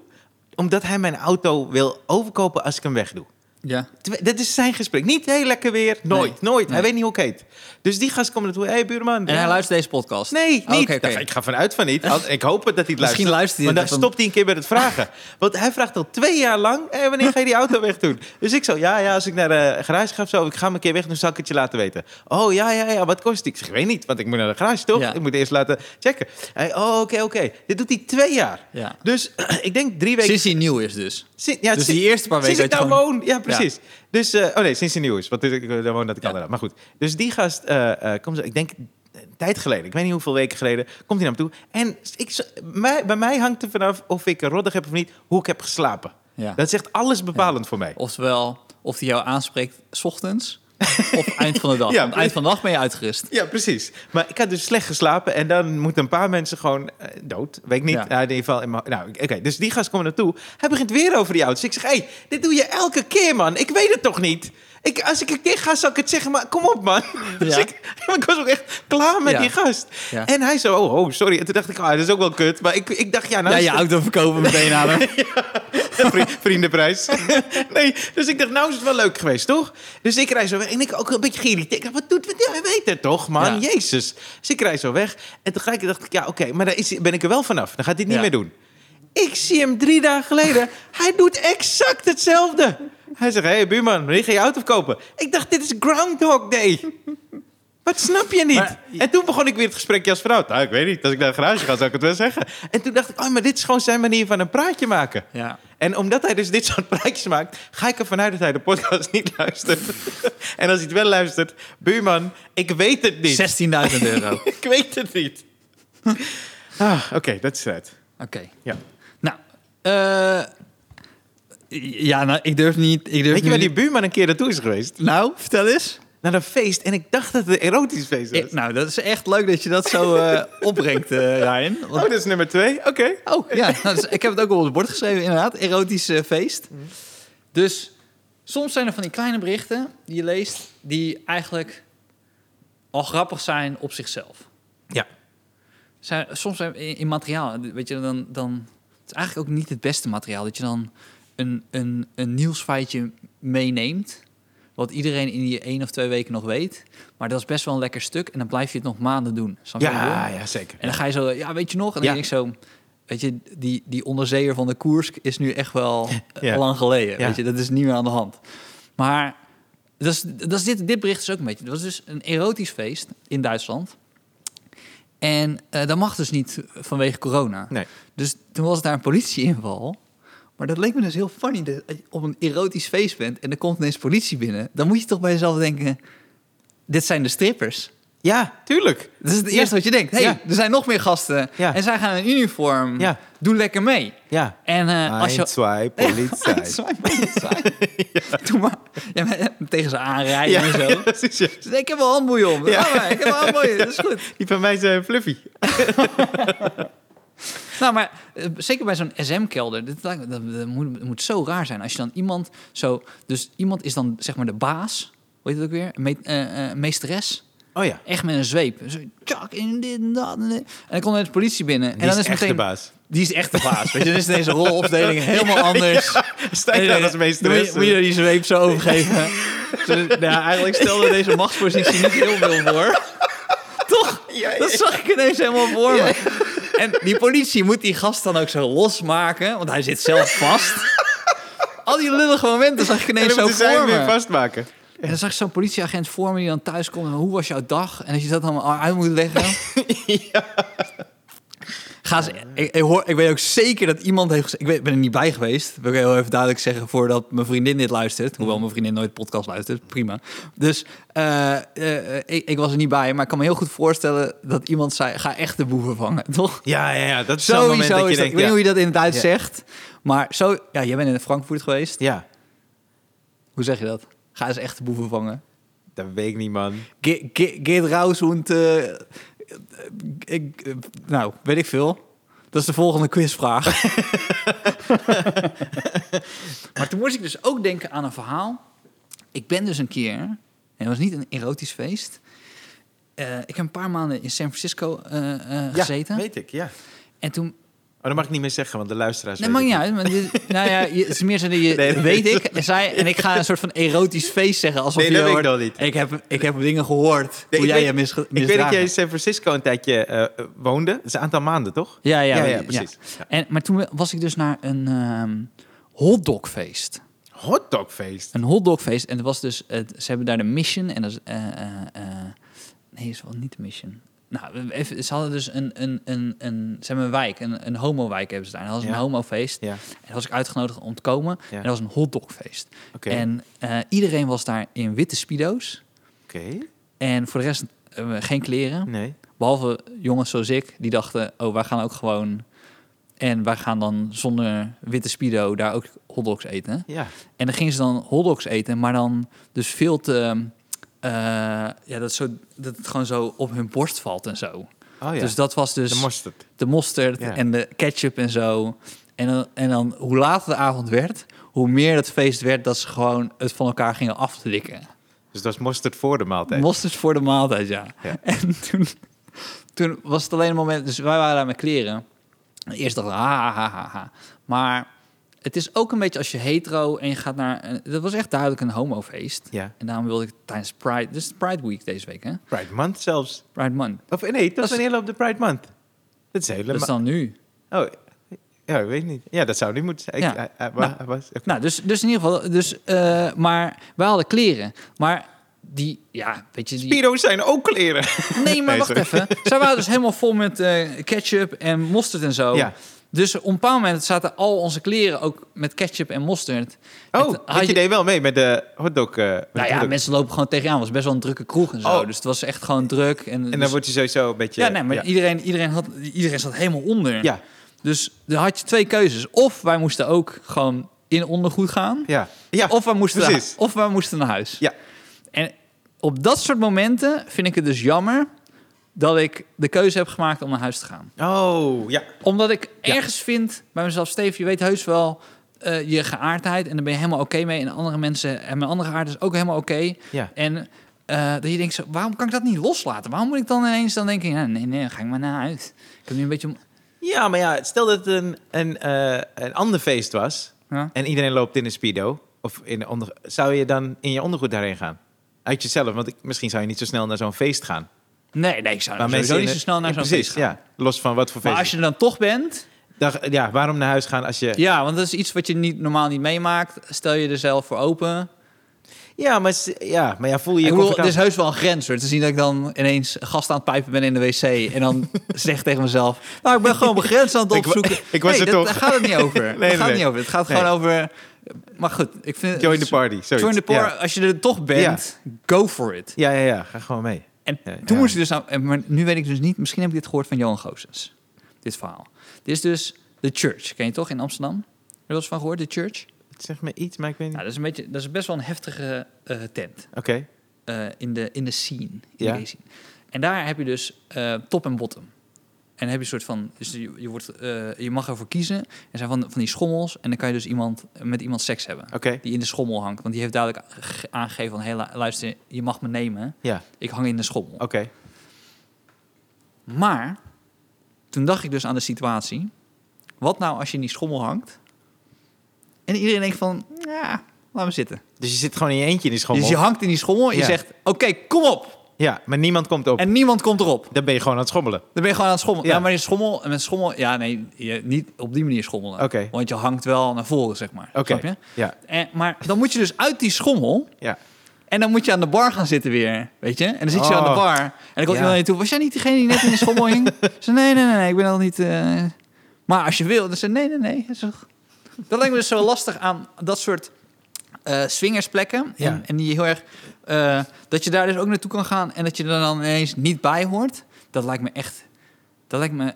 omdat hij mijn auto wil overkopen als ik hem wegdoe. Ja. Dat is zijn gesprek. Niet heel lekker weer. Nooit, nee. nooit. Nee. Hij weet niet hoe ik heet. Dus die gast komt naartoe. Hé, hey, buurman. En hij luistert deze podcast? Nee, niet. Oh, okay, okay. Ik ga vanuit van niet. Ik hoop het dat hij het luistert. luistert maar dan van... stopt hij een keer met het vragen. Want hij vraagt al twee jaar lang... Hey, wanneer ga je die auto wegdoen? Dus ik zo, ja, ja, als ik naar de garage ga of zo... ik ga hem een keer weg, dan zal ik het je laten weten. Oh, ja, ja, ja, wat kost het? Ik zeg, ik weet niet, want ik moet naar de garage, toch? Ja. Ik moet eerst laten checken. Hij, oh, oké, okay, oké. Okay. Dit doet hij twee jaar. Ja. Dus ik denk drie weken... Sinds hij nieuw is dus. Sinds, ja, dus sinds, die eerste paar weken... Sinds ik daar gewoon... woon, ja, precies. Precies. Ja. Dus, uh, oh nee, sinds hij nieuw is. Want daar woont dat ik al. Maar goed. Dus die gast, uh, uh, komt, ik denk een tijd geleden, ik weet niet hoeveel weken geleden, komt hij naar me toe. En ik, mij, bij mij hangt er vanaf of ik roddig heb of niet, hoe ik heb geslapen. Ja. Dat is echt alles bepalend ja. voor mij. Oftewel, of hij jou aanspreekt 's ochtends of eind van de dag. Ja, eind van de dag ben je uitgerust. Ja, precies. Maar ik had dus slecht geslapen en dan moeten een paar mensen gewoon uh, dood. Weet ik niet. Ja. Uh, in ieder geval in mijn... Nou, oké. Okay. Dus die gast komt naartoe. Hij begint weer over die auto's. Ik zeg, hé, hey, dit doe je elke keer, man. Ik weet het toch niet? Ik, als ik een keer ga, zal ik het zeggen, maar kom op, man. Dus ja. ik, ik was ook echt klaar met ja. die gast. Ja. En hij zo, oh, oh, sorry. En toen dacht ik, ah, dat is ook wel kut. Maar ik, ik dacht, ja, nou... Ja, je auto verkopen meteen aan hem. ja, vriendenprijs. nee, dus ik dacht, nou is het wel leuk geweest, toch? Dus ik rijd zo weg. En ik ook een beetje geïrriteerd. Ik dacht, wat doet... Hij weet het toch, man? Ja. Jezus. Dus ik rijd zo weg. En tegelijk dacht ik, ja, oké. Okay, maar daar is, ben ik er wel vanaf. Dan gaat hij het niet ja. meer doen. Ik zie hem drie dagen geleden. Hij doet exact hetzelfde. Hij zegt, hé, hey, buurman, wanneer ga je auto verkopen? Ik dacht, dit is Groundhog Day. Wat snap je niet? Maar, en toen begon ik weer het gesprek Jasper uit. Nou, ik weet niet, als ik naar de garage ga, zou ik het wel zeggen. En toen dacht ik, oh, maar dit is gewoon zijn manier van een praatje maken. Ja. En omdat hij dus dit soort praatjes maakt... ga ik ervan uit dat hij de podcast niet luistert. En als hij het wel luistert... buurman, ik weet het niet. zestienduizend euro. Ik weet het niet. ah, Oké, okay, dat is het. Oké. Okay. Ja. Nou, eh... Uh... Ja, nou, ik durf niet... Ik durf Weet je waar die buurman een keer naartoe is geweest? Nou, vertel eens. Naar een feest. En ik dacht dat het een erotisch feest was. Ik, nou, dat is echt leuk dat je dat zo uh, opbrengt, uh, Ryan. Want... Oh, dat is nummer twee. Oké. Okay. Oh, ja. Nou, dus, ik heb het ook op het bord geschreven, inderdaad. Erotisch uh, feest. Mm. Dus soms zijn er van die kleine berichten die je leest... die eigenlijk al grappig zijn op zichzelf. Ja. zijn, soms in, in materiaal, weet je, dan, dan... Het is eigenlijk ook niet het beste materiaal. Dat je dan een, een, een nieuwsfeitje meeneemt, wat iedereen in die één of twee weken nog weet. Maar dat is best wel een lekker stuk. En dan blijf je het nog maanden doen. Ja, ja, zeker. En dan ga je zo, ja, weet je nog? En dan ja. denk ik zo... Weet je, die, die onderzeeër van de Koersk is nu echt wel ja. lang geleden. Ja. Weet je, dat is niet meer aan de hand. Maar dat is, dat is dit, dit bericht is ook een beetje... Dat was dus een erotisch feest in Duitsland. En uh, dat mag dus niet vanwege corona. Nee. Dus toen was daar een politieinval. Maar dat leek me dus heel funny. Dat je op een erotisch feest bent en er komt ineens politie binnen. Dan moet je toch bij jezelf denken... Dit zijn de strippers. Ja, tuurlijk. Dat is het eerste ja. wat je denkt. Hé, hey, ja. er zijn nog meer gasten. Ja. En zij gaan in uniform. Ja. Doe lekker mee. Ja. En uh, als je... Ein, zwei, politie. Ein, zwei, politie. ja. Doe maar. Ja, tegen ze aanrijden ja. en zo. Ja, precies, ja. Dus ik heb wel handboeien om. Ja. Oh, ik heb wel handboeien. Dat is goed. Die van mij zijn fluffy. Nou, maar uh, zeker bij zo'n S M-kelder. Dat, dat, dat, dat, moet, dat moet zo raar zijn. Als je dan iemand zo... Dus iemand is dan zeg maar de baas. Hoe heet dat ook weer? Me, uh, uh, meesteres. Oh ja. Echt met een zweep. Zo, tjak, in dit en dat. En, dit. En dan komt er de politie binnen. Die en dan is, is echt meteen, de baas. Die is echt de baas. Weet je, dan is deze rolopdeling helemaal anders. Ja, ja. Stijf dan als meesteres. Moet je, moet je die zweep zo overgeven. Ja. Dus, nou, eigenlijk stelde deze machtspositie niet heel veel voor. Toch? Ja, ja. Dat zag ik ineens helemaal voor me. Ja, ja. En die politie moet die gast dan ook zo losmaken. Want hij zit zelf vast. Al die lullige momenten zag ik ineens zo voor me. Weer vastmaken. En dan zag ik zo'n politieagent voor me die dan thuis komt. En hoe was jouw dag? En als je dat dan uit moet leggen. ja. Ga ze, ik, ik, hoor, ik weet ook zeker dat iemand heeft gezegd... Ik weet, ben er niet bij geweest. Wil ik heel even duidelijk zeggen voordat mijn vriendin dit luistert. Hoewel mijn vriendin nooit podcast luistert. Prima. Dus uh, uh, ik, ik was er niet bij. Maar ik kan me heel goed voorstellen dat iemand zei... Ga echt de boeven vangen, toch? Ja, ja, ja. Dat is zo'n moment dat je denkt... Ik weet niet hoe je dat in het Duits ja. zegt. Maar zo... Ja, jij bent in Frankfurt geweest. Ja. Hoe zeg je dat? Ga eens echt de boeven vangen. Dat weet ik niet, man. Ge, ge, geht raus und... Uh, ik, uh, nou, weet ik veel. Dat is de volgende quizvraag. Maar toen moest ik dus ook denken aan een verhaal. Ik ben dus een keer... En het was niet een erotisch feest. Uh, ik heb een paar maanden in San Francisco uh, uh, gezeten. Ja, weet ik, ja. En toen... Maar oh, dat mag ik niet meer zeggen, want de luisteraars... Nee, maakt niet uit. Maar dit, nou ja, je, het is meer zo dat je... Nee, weet ik. En, zij, en ik ga een soort van erotisch feest zeggen. Alsof nee, dat je weet hoort, ik nog niet. Ik heb, ik heb dingen gehoord nee, hoe jij weet, je misdraagt. Ik weet dat jij in San Francisco een tijdje uh, woonde. Dat is een aantal maanden, toch? Ja, ja, ja, ja, ja precies. Ja. En, maar toen was ik dus naar een um, hotdogfeest. Hotdogfeest? Een hotdogfeest. En het was dus... Uh, ze hebben daar de Mission. En dat is... Uh, uh, uh, nee, dat is wel niet de Mission. Nou, even, ze hadden dus een, een, een, een, ze hebben een wijk, een, een homowijk hebben ze daar. En dat was ja. een homofeest. Ja. En daar was ik uitgenodigd om te komen. Ja. En dat was een hotdogfeest. Okay. En uh, iedereen was daar in witte spido's. Okay. En voor de rest uh, geen kleren. Nee. Behalve jongens zoals ik, die dachten... oh, wij gaan ook gewoon... En wij gaan dan zonder witte spido daar ook hotdogs eten. Ja. En dan gingen ze dan hotdogs eten, maar dan dus veel te... Uh, ja, dat, zo, dat het gewoon zo op hun borst valt en zo. Oh, ja. Dus dat was dus... De mosterd. De mosterd yeah. en de ketchup en zo. En dan, en dan hoe later de avond werd... hoe meer het feest werd dat ze gewoon het van elkaar gingen aflikken. Dus dat is mosterd voor de maaltijd. Mosterd voor de maaltijd, ja. ja. En toen, toen was het alleen een moment... Dus wij waren daar met kleren. Eerst dacht ik, ha, ha, ha, ha. Maar... Het is ook een beetje als je hetero en je gaat naar... Een, dat was echt duidelijk een homofeest. Ja. En daarom wilde ik tijdens Pride... Dus Pride Week deze week, hè? Pride Month zelfs. Pride Month. Of nee, dat, dat is een hele op de Pride Month. Dat is, hele dat ma- is dan nu. Oh, ja, ik weet niet. Ja, dat zou nu moeten zijn. Ja. Ik, uh, uh, nou, was, okay. nou dus, dus in ieder geval... Dus, uh, maar wij hadden kleren. Maar die... Ja, weet je... Die... Spiro's zijn ook kleren. Nee, maar nee, wacht even. Zij waren dus helemaal vol met uh, ketchup en mosterd en zo. Ja. Dus op een bepaald moment zaten al onze kleren ook met ketchup en mosterd. Oh, en had je deed wel mee met de hotdog? Uh, met nou ja, hotdog. Mensen lopen gewoon tegenaan. Het was best wel een drukke kroeg en zo. Oh. Dus het was echt gewoon druk. En, en dan dus... word je sowieso een beetje... Ja, nee, maar ja. Iedereen, iedereen, had, iedereen zat helemaal onder. Ja. Dus dan had je twee keuzes. Of wij moesten ook gewoon in ondergoed gaan. Ja. Ja, of, wij moesten naar, of wij moesten naar huis. Ja. En op dat soort momenten vind ik het dus jammer... dat ik de keuze heb gemaakt om naar huis te gaan. Oh, ja. Omdat ik ergens ja. vind bij mezelf... Steve, je weet heus wel uh, je geaardheid... en daar ben je helemaal oké okay mee. En andere mensen en mijn andere aard is ook helemaal oké. Okay. Ja. En Uh, dat je denkt, zo, waarom kan ik dat niet loslaten? Waarom moet ik dan ineens dan denken, nou, nee, nee, ga ik maar naar uit. Ik heb nu een beetje... Om... Ja, maar ja, stel dat het een, een, uh, een ander feest was... Ja? En iedereen loopt in een speedo... Of in de onder... zou je dan in je ondergoed daarheen gaan? Uit jezelf, want ik, misschien zou je niet zo snel naar zo'n feest gaan. Nee, nee, ik zou maar sowieso niet zo snel naar zo'n precies, feest gaan. Ja, los van wat voor feest. Maar als je er dan toch bent... Dan, ja, waarom naar huis gaan als je... Ja, want dat is iets wat je niet, normaal niet meemaakt. Stel je er zelf voor open... Ja, maar ja, maar ja, voel je je bedoel, er is heus wel een grens, hoor. Te zien dat ik dan ineens gast aan het pijpen ben in de wc... en dan zeg tegen mezelf... nou, ik ben gewoon mijn grens aan het opzoeken. Ik, ik was nee, er dat, toch. Daar gaat het niet over. Nee, daar gaat nee. het niet over. Het gaat nee. gewoon over... Maar goed, ik vind... Join the party. Zoiets. Join the party. Ja. Als je er toch bent, ja. Go for it. Ja, ja, ja. Ga gewoon mee. En ja, toen ja. moest ik dus... Nou, maar nu weet ik dus niet... Misschien heb ik dit gehoord van Johan Goossens. Dit verhaal. Dit is dus The Church. Ken je toch in Amsterdam? Heb je wel eens van gehoord, The Church? Zeg me iets, maar ik weet niet. Nou, dat is een beetje, dat is best wel een heftige uh, tent. Oké. Okay. Uh, in de in de scene, in ja. de scene. En daar heb je dus uh, top en bottom. En dan heb je een soort van, dus je, je wordt, uh, je mag ervoor kiezen. Er zijn van van die schommels en dan kan je dus iemand met iemand seks hebben. Oké. Okay. Die in de schommel hangt, want die heeft duidelijk aangegeven van, hey, luister, je mag me nemen. Ja. Ik hang in de schommel. Oké. Okay. Maar toen dacht ik dus aan de situatie. Wat nou als je in die schommel hangt? En iedereen denkt van, ja, laat me zitten. Dus je zit gewoon in je eentje in die schommel. Dus je hangt in die schommel en je ja. zegt, oké, okay, kom op. Ja, maar niemand komt op. En niemand komt erop. Dan ben je gewoon aan het schommelen. Dan ben je gewoon aan het schommelen. Ja, ja maar in schommel, met schommel, ja, nee, je, niet op die manier schommelen. Okay. Want je hangt wel naar voren, zeg maar. Oké, okay. ja. En, maar dan moet je dus uit die schommel. Ja. En dan moet je aan de bar gaan zitten weer, weet je. En dan zit je oh. aan de bar. En dan komt ja. iemand naar je toe, was jij niet diegene die net in de schommel hing? Ze nee, nee, nee, nee, ik ben al niet... Uh... Maar als je wil, dan ze nee, nee, nee. Ze, dat lijkt me dus zo lastig aan dat soort uh, swingersplekken. Ja. En, en die heel erg... Uh, dat je daar dus ook naartoe kan gaan... en dat je er dan ineens niet bij hoort. Dat lijkt me echt... Dat lijkt me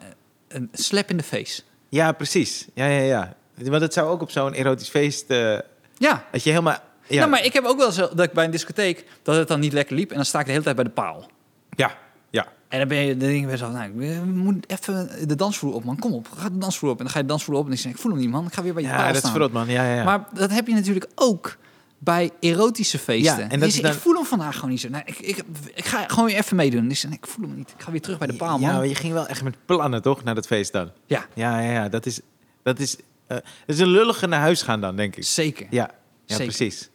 een slap in de face. Ja, precies. Ja, ja, ja. Want het zou ook op zo'n erotisch feest... Uh, ja. Dat je helemaal... Ja. Nou, maar ik heb ook wel zo dat ik bij een discotheek... dat het dan niet lekker liep... en dan sta ik de hele tijd bij de paal. Ja, ja. En dan ben je, dan denk je bij jezelf, nou, ik moet even de dansvloer op, man. Kom op, ga de dansvloer op. En dan ga je de dansvloer op en ik zeg, ik voel hem niet, man. Ik ga weer bij je ja, paal staan. Ja, dat is verrot, man. Ja, ja, ja. Maar dat heb je natuurlijk ook bij erotische feesten. Ja, en dat is dan... Ik voel hem vandaag gewoon niet zo. Nou, ik, ik, ik ga gewoon weer even meedoen. Ik zeg, ik voel hem niet. Ik ga weer terug bij de paal, man. Ja, maar je ging wel echt met plannen, toch, naar dat feest dan? Ja. Ja, ja, ja. Dat is, dat is, uh, dat is een lullige naar huis gaan dan, denk ik. Zeker. Ja, ja Zeker. precies.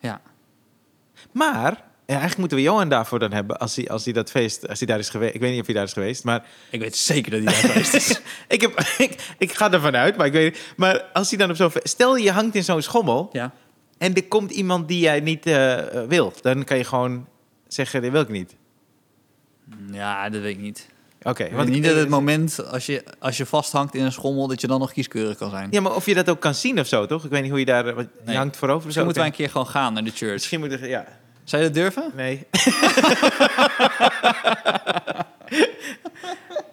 Ja. Maar... Ja, eigenlijk moeten we Johan daarvoor dan hebben, als hij, als hij dat feest, als hij daar is geweest. Ik weet niet of hij daar is geweest, maar... Ik weet zeker dat hij daar geweest is. ik, heb, ik, ik ga ervan uit, maar ik weet niet. Maar als hij dan op zo'n... Stel, je hangt in zo'n schommel ja. en er komt iemand die jij niet uh, wil. Dan kan je gewoon zeggen, dat wil ik niet. Ja, dat weet ik niet. Oké. Okay, want niet ik, dat het moment, als je, als je vasthangt in een schommel, dat je dan nog kieskeurig kan zijn. Ja, maar of je dat ook kan zien of zo, toch? Ik weet niet hoe je daar... Wat, nee. Je hangt voorover. Misschien moeten wij een keer gewoon gaan naar de church. Misschien moeten we... Ja. Zou je dat durven? Nee.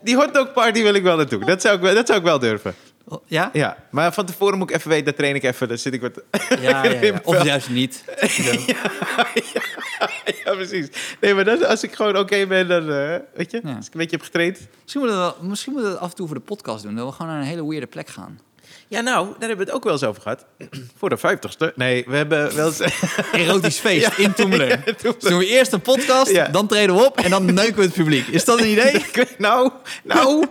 Die hotdog party wil ik wel naartoe. Dat zou ik, dat zou ik wel durven. Ja? Ja. Maar van tevoren moet ik even weten, dat train ik even. Dan zit ik wat... Ja, ja, ja. Of juist niet. ja, ja, ja, precies. Nee, maar dat, als ik gewoon oké okay ben, dan... Uh, weet je? Ja. Als ik een beetje heb getraind. Misschien moeten we, misschien moeten we dat af en toe voor de podcast doen. Dat we gewoon naar een hele weirde plek gaan. Ja, nou, daar hebben we het ook wel eens over gehad. Voor de vijftigste. Nee, we hebben wel eens... Erotisch feest ja, in Toemelen. Ja, Toemelen. Dus doen we eerst een podcast, ja. dan treden we op en dan neuken we het publiek. Is dat een idee? nou, nou.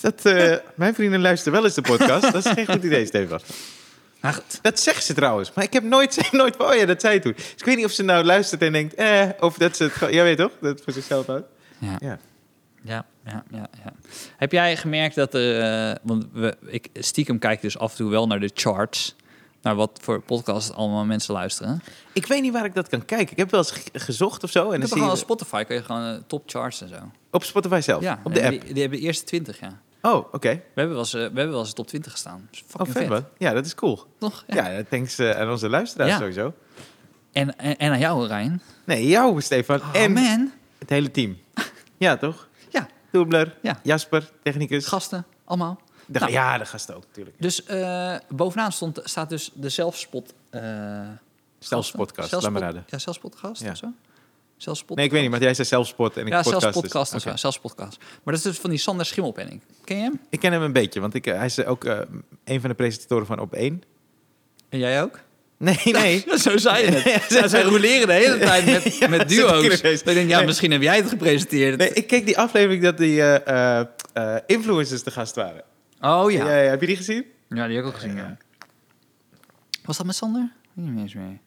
Dat, uh, mijn vrienden luisteren wel eens de podcast. Dat is geen goed idee, Stefan. Nou, goed. Dat zegt ze trouwens. Maar ik heb nooit... nooit oh ja, dat zei je toen. Dus ik weet niet of ze nou luistert en denkt... Eh, of dat ze het... Jij weet toch? Dat het voor zichzelf houdt. Ja. ja. Ja, ja, ja, ja. Heb jij gemerkt dat er... Uh, want we, ik stiekem kijk dus af en toe wel naar de charts. Naar wat voor podcasts allemaal mensen luisteren. Ik weet niet waar ik dat kan kijken. Ik heb wel eens g- gezocht of zo. En dan zie je... Op Spotify kun je gewoon uh, topcharts en zo. Op Spotify zelf? Ja, op de app? Die, die hebben de eerste twintig, ja. Oh, oké. Okay. We hebben wel eens, uh, we hebben wel eens de top twintig gestaan. Dus oh, vet, man. Ja, dat is cool. Toch? Ja, ja thanks uh, aan onze luisteraars ja. sowieso. En, en, en aan jou, Rijn. Nee, jou, Stefan. Oh, en man. Het hele team. Ja, toch? Doebler, ja. Jasper, technicus. Gasten, allemaal. De, nou, ja, de gasten ook, natuurlijk. Dus uh, bovenaan stond, staat dus de zelfspot... Uh, zelfspodcast, zelfspot, laat me raden. Ja, zelfspodcast ja. of zo? Zelfspot, nee, ik weet niet, maar jij zei zelfspot en ik ja, podcast. Ja, zelfspodcast dus. of okay. zo, zelfspodcast. Maar dat is dus van die Sander Schimmelpenninck. Ken je hem? Ik ken hem een beetje, want ik, hij is ook uh, een van de presentatoren van Op één. En jij ook? Nee, nee. Ja, zo zei je het. Ja, zij roleren de hele tijd met, ja, met duo's. Ik denk, ja, nee. misschien heb jij het gepresenteerd. Nee, ik keek die aflevering dat die uh, uh, influencers de gast waren. Oh ja. Ja, ja. Heb je die gezien? Ja, die heb ik ook gezien, ja. ja. Was dat met Sander? Niet meer eens mee.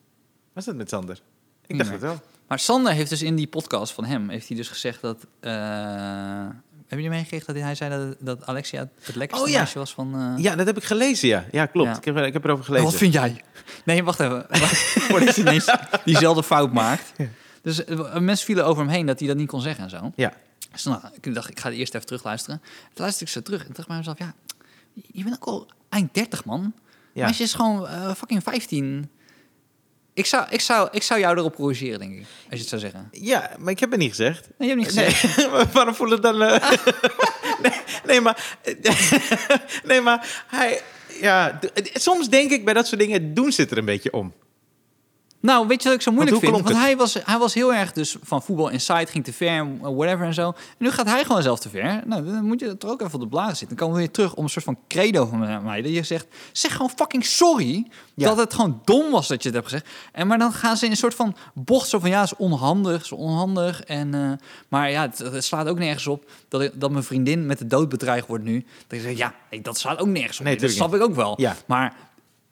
Was dat met Sander? Ik dacht het wel. Maar Sander heeft dus in die podcast van hem... heeft hij dus gezegd dat... Uh, hebben jullie meegekregen dat hij zei dat, dat Alexia het lekkerste oh, ja. meisje was van... Uh... Ja, dat heb ik gelezen, ja. Ja, klopt. Ja. Ik, heb, ik heb erover gelezen. Oh, wat vind jij? Nee, wacht even. Voordat je ineens diezelfde fout maakt. Ja. Dus uh, mensen vielen over hem heen dat hij dat niet kon zeggen en zo. Ja. Dus nou, ik dacht, ik ga het eerst even terugluisteren. Toen luisterde ik ze terug en dacht bij mezelf... ja, je bent ook al eind dertig, man. Ja. Meisje is gewoon uh, fucking vijftien... Ik zou, ik, zou, ik zou jou erop corrigeren, denk ik. Als je het zou zeggen. Ja, maar ik heb het niet gezegd. Nee, je hebt het niet gezegd. Nee, maar waarom voel het dan... Uh... Ah. nee, nee, maar... nee, maar... Hij, ja, soms denk ik bij dat soort dingen... doen ze het er een beetje om. Nou, weet je wat ik zo moeilijk vind? Want hij was, hij was heel erg dus van Voetbal Inside... ging te ver, whatever en zo. En nu gaat hij gewoon zelf te ver. Nou, dan moet je er ook even op de bladen zitten. Dan komen we weer terug om een soort van credo van mij. Dat je zegt, zeg gewoon fucking sorry... Ja. Dat het gewoon dom was dat je het hebt gezegd. En maar dan gaan ze in een soort van bocht zo van... ja, is onhandig, is onhandig. En, uh, maar ja, het, het slaat ook nergens op... Dat, ik, dat mijn vriendin met de dood bedreigd wordt nu. Dat ik zeg, ja, nee, dat slaat ook nergens op. Nee, dat snap ik ook wel. Ja. Maar...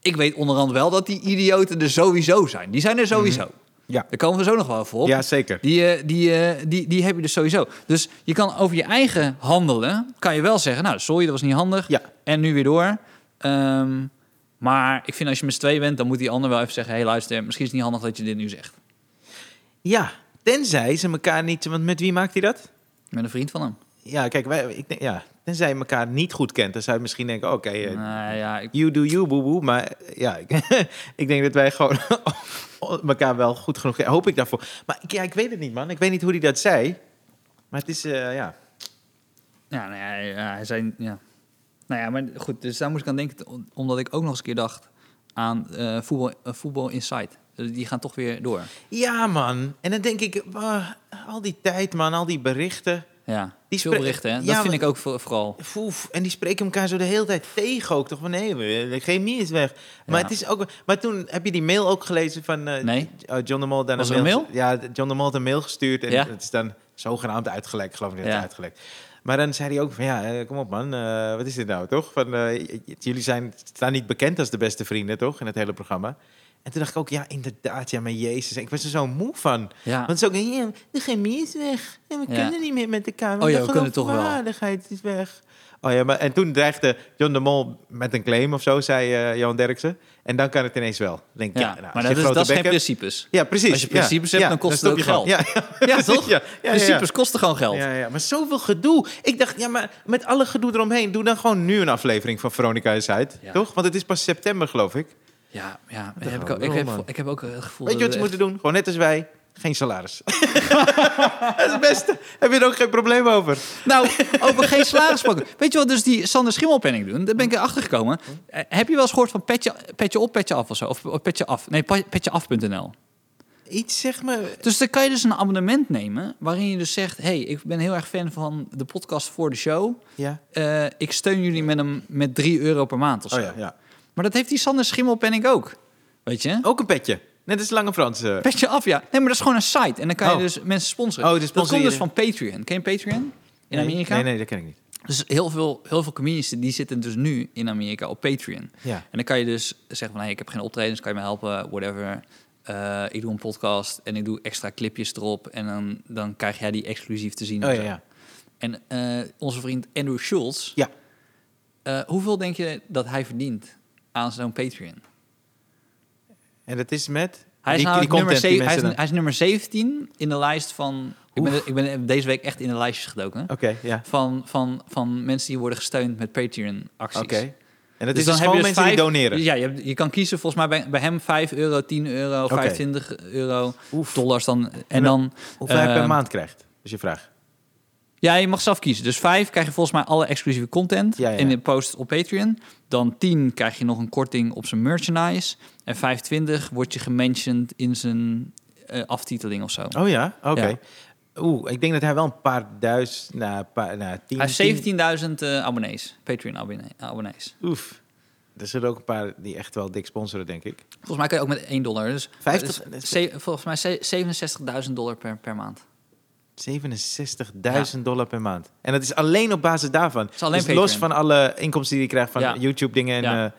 ik weet onderhand wel dat die idioten er sowieso zijn. Die zijn er sowieso. Mm-hmm. Ja. Daar komen we zo nog wel even op. Ja, zeker. Die, die, die, die heb je dus sowieso. Dus je kan over je eigen handelen... kan je wel zeggen, nou, sorry, dat was niet handig. Ja. En nu weer door. Um, maar ik vind als je met z'n twee bent... dan moet die ander wel even zeggen... hé, hey, luister, misschien is het niet handig dat je dit nu zegt. Ja, tenzij ze elkaar niet... want met wie maakt hij dat? Met een vriend van hem. Ja, kijk, wij, ik denk... ja. Tenzij je elkaar niet goed kent, dan zou je misschien denken... oké, okay, uh, nou, ja, ik... you do you, boeboe. Maar ja, ik denk dat wij gewoon elkaar wel goed genoeg... hoop ik daarvoor. Maar ja, ik weet het niet, man. Ik weet niet hoe hij dat zei. Maar het is, uh, ja... Ja, nou ja, ja, hij zei... Ja. Nou ja, maar goed, dus daar moest ik aan denken... omdat ik ook nog eens een keer dacht aan uh, voetbal, uh, Voetbal Inside. Dus die gaan toch weer door. Ja, man. En dan denk ik, uh, al die tijd, man, al die berichten... Ja, die veel berichten, hè? Ja, dat vind ik ook vooral. Foef, en die spreken elkaar zo de hele tijd tegen ook. Toch van, nee, de chemie is weg. Maar, ja. het is ook, maar toen heb je die mail ook gelezen van... Uh, nee. Uh, John de Mol had een mail, mail? Ja, John de Mol had een mail gestuurd. En ja? Het is dan zogenaamd uitgelekt. Ik geloof niet dat het ja. uitgelekt. Maar dan zei hij ook van, ja, kom op man, uh, wat is dit nou, toch? Van, uh, jullie zijn, staan niet bekend als de beste vrienden, toch? In het hele programma. En toen dacht ik ook, ja, inderdaad, ja, maar Jezus. Ik was er zo moe van. Ja. Want het is ook, ja, de chemie is weg. En we ja. kunnen niet meer met de kamer. Oh ja, we kunnen toch wel. De geloofwaardigheid is weg. Oh ja, maar en toen dreigde John de Mol met een claim of zo, zei uh, Johan Derksen. En dan kan het ineens wel. Denk, ja, ja, nou, maar dat, je is, dat is geen hebt, principes. Ja, precies. Als je principes ja, hebt, dan kost ja, dan het ook geld. Ja, ja, ja, toch? Ja, ja, principes ja. kosten gewoon geld. Ja, ja, maar zoveel gedoe. Ik dacht, ja, maar met alle gedoe eromheen, doe dan gewoon nu een aflevering van Veronica Inside. Ja. Toch? Want het is pas september, geloof ik. Ja, ja heb ik, ook, ik, heb, ik heb ook het gevoel... Weet je wat ze moeten doen? Gewoon net als wij, geen salaris. Dat is het beste. Heb je er ook geen probleem over? Nou, over geen salaris pakken. Weet je wat dus die Sander Schimmelpenninck doen? Daar ben ik erachter gekomen. Uh, heb je wel eens gehoord van petje, petje op, petje af of zo? Of petje af? Nee, petjeaf punt n l. Iets, zeg maar... Dus dan kan je dus een abonnement nemen... waarin je dus zegt... hey, ik ben heel erg fan van de podcast voor de show. Ja. Uh, ik steun jullie met, een, met drie euro per maand of zo. Oh ja, ja. Maar dat heeft die Sander Schimmelpenninck ook. Weet je? Ook een petje. Net als Lange Franse. Petje af, ja. Nee, maar dat is gewoon een site. En dan kan oh. je dus mensen sponsoren. Oh, dus dat komt dus van Patreon. Ken je Patreon? In nee. Amerika? Nee, nee, dat ken ik niet. Dus heel veel, heel veel comedians die zitten dus nu in Amerika op Patreon. Ja. En dan kan je dus zeggen van... hey, ik heb geen optredens, kan je me helpen? Whatever. Uh, ik doe een podcast en ik doe extra clipjes erop. En dan, dan krijg jij die exclusief te zien. Oh, ja, ja. En uh, onze vriend Andrew Schultz. Ja. Uh, hoeveel denk je dat hij verdient... aan zo'n Patreon. En dat is met... Hij is, die, nou die nummer, zeven, hij is, hij is nummer zeventien in de lijst van... Ik ben, ik ben deze week echt in de lijstjes gedoken. Oké, okay, ja. Van, van, van mensen die worden gesteund met Patreon-acties. Oké. Okay. En dat dus is dus gewoon dus mensen vijf, die doneren? Ja, je, je kan kiezen volgens mij bij, bij hem vijf euro, tien euro, okay. vijfentwintig euro, Oef. dollars dan. En, en dan... Hoeveel uh, hij per maand krijgt, is je vraag. Ja, je mag zelf kiezen. Dus vijf krijg je volgens mij alle exclusieve content ja, ja. in de post op Patreon. Dan tien krijg je nog een korting op zijn merchandise. En vijfentwintig wordt je gementioned in zijn uh, aftiteling of zo. Oh ja? Oké. Okay. Ja. Oeh, ik denk dat hij wel een paar duizend... Nou, paar, nou, tien, hij heeft zeventienduizend uh, abonnees. Patreon abonnees. Oef. er zitten ook een paar die echt wel dik sponsoren, denk ik. Volgens mij kan je ook met één dollar. Dus vijftig, dus, ze, volgens mij zevenenzestigduizend dollar per, per maand. zevenenzestigduizend ja. dollar per maand. En dat is alleen op basis daarvan. Dus Patreon. Los van alle inkomsten die je krijgt van ja. YouTube-dingen en... Ja. Uh,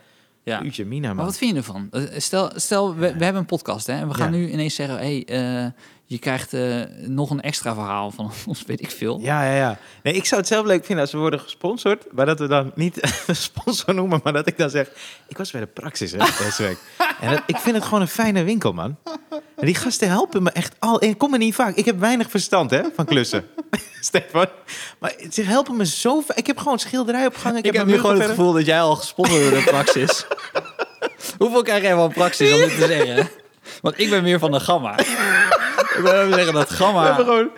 Ja. Uurtje, Mina, man. Maar wat vind je ervan? Stel, stel we, we hebben een podcast, hè, en we gaan ja. nu ineens zeggen... hey, uh, je krijgt uh, nog een extra verhaal van ons, weet ik veel. Ja, ja, ja. Nee, ik zou het zelf leuk vinden als we worden gesponsord... maar dat we dan niet sponsor noemen, maar dat ik dan zeg... ik was bij de Praxis, hè, deze week. En dat, ik vind het gewoon een fijne winkel, man. En die gasten helpen me echt al... Ik kom er niet vaak. Ik heb weinig verstand, hè, van klussen. Stefan. Maar ze helpen me zo... Ik heb gewoon schilderij op gang. Ik, ik heb nu gewoon het gevoel dat jij al gesponsord door de Praxis. Hoeveel krijg jij van Praxis om dit te zeggen? Want ik ben meer van de Gamma. Ik wil even zeggen dat Gamma... We hebben gewoon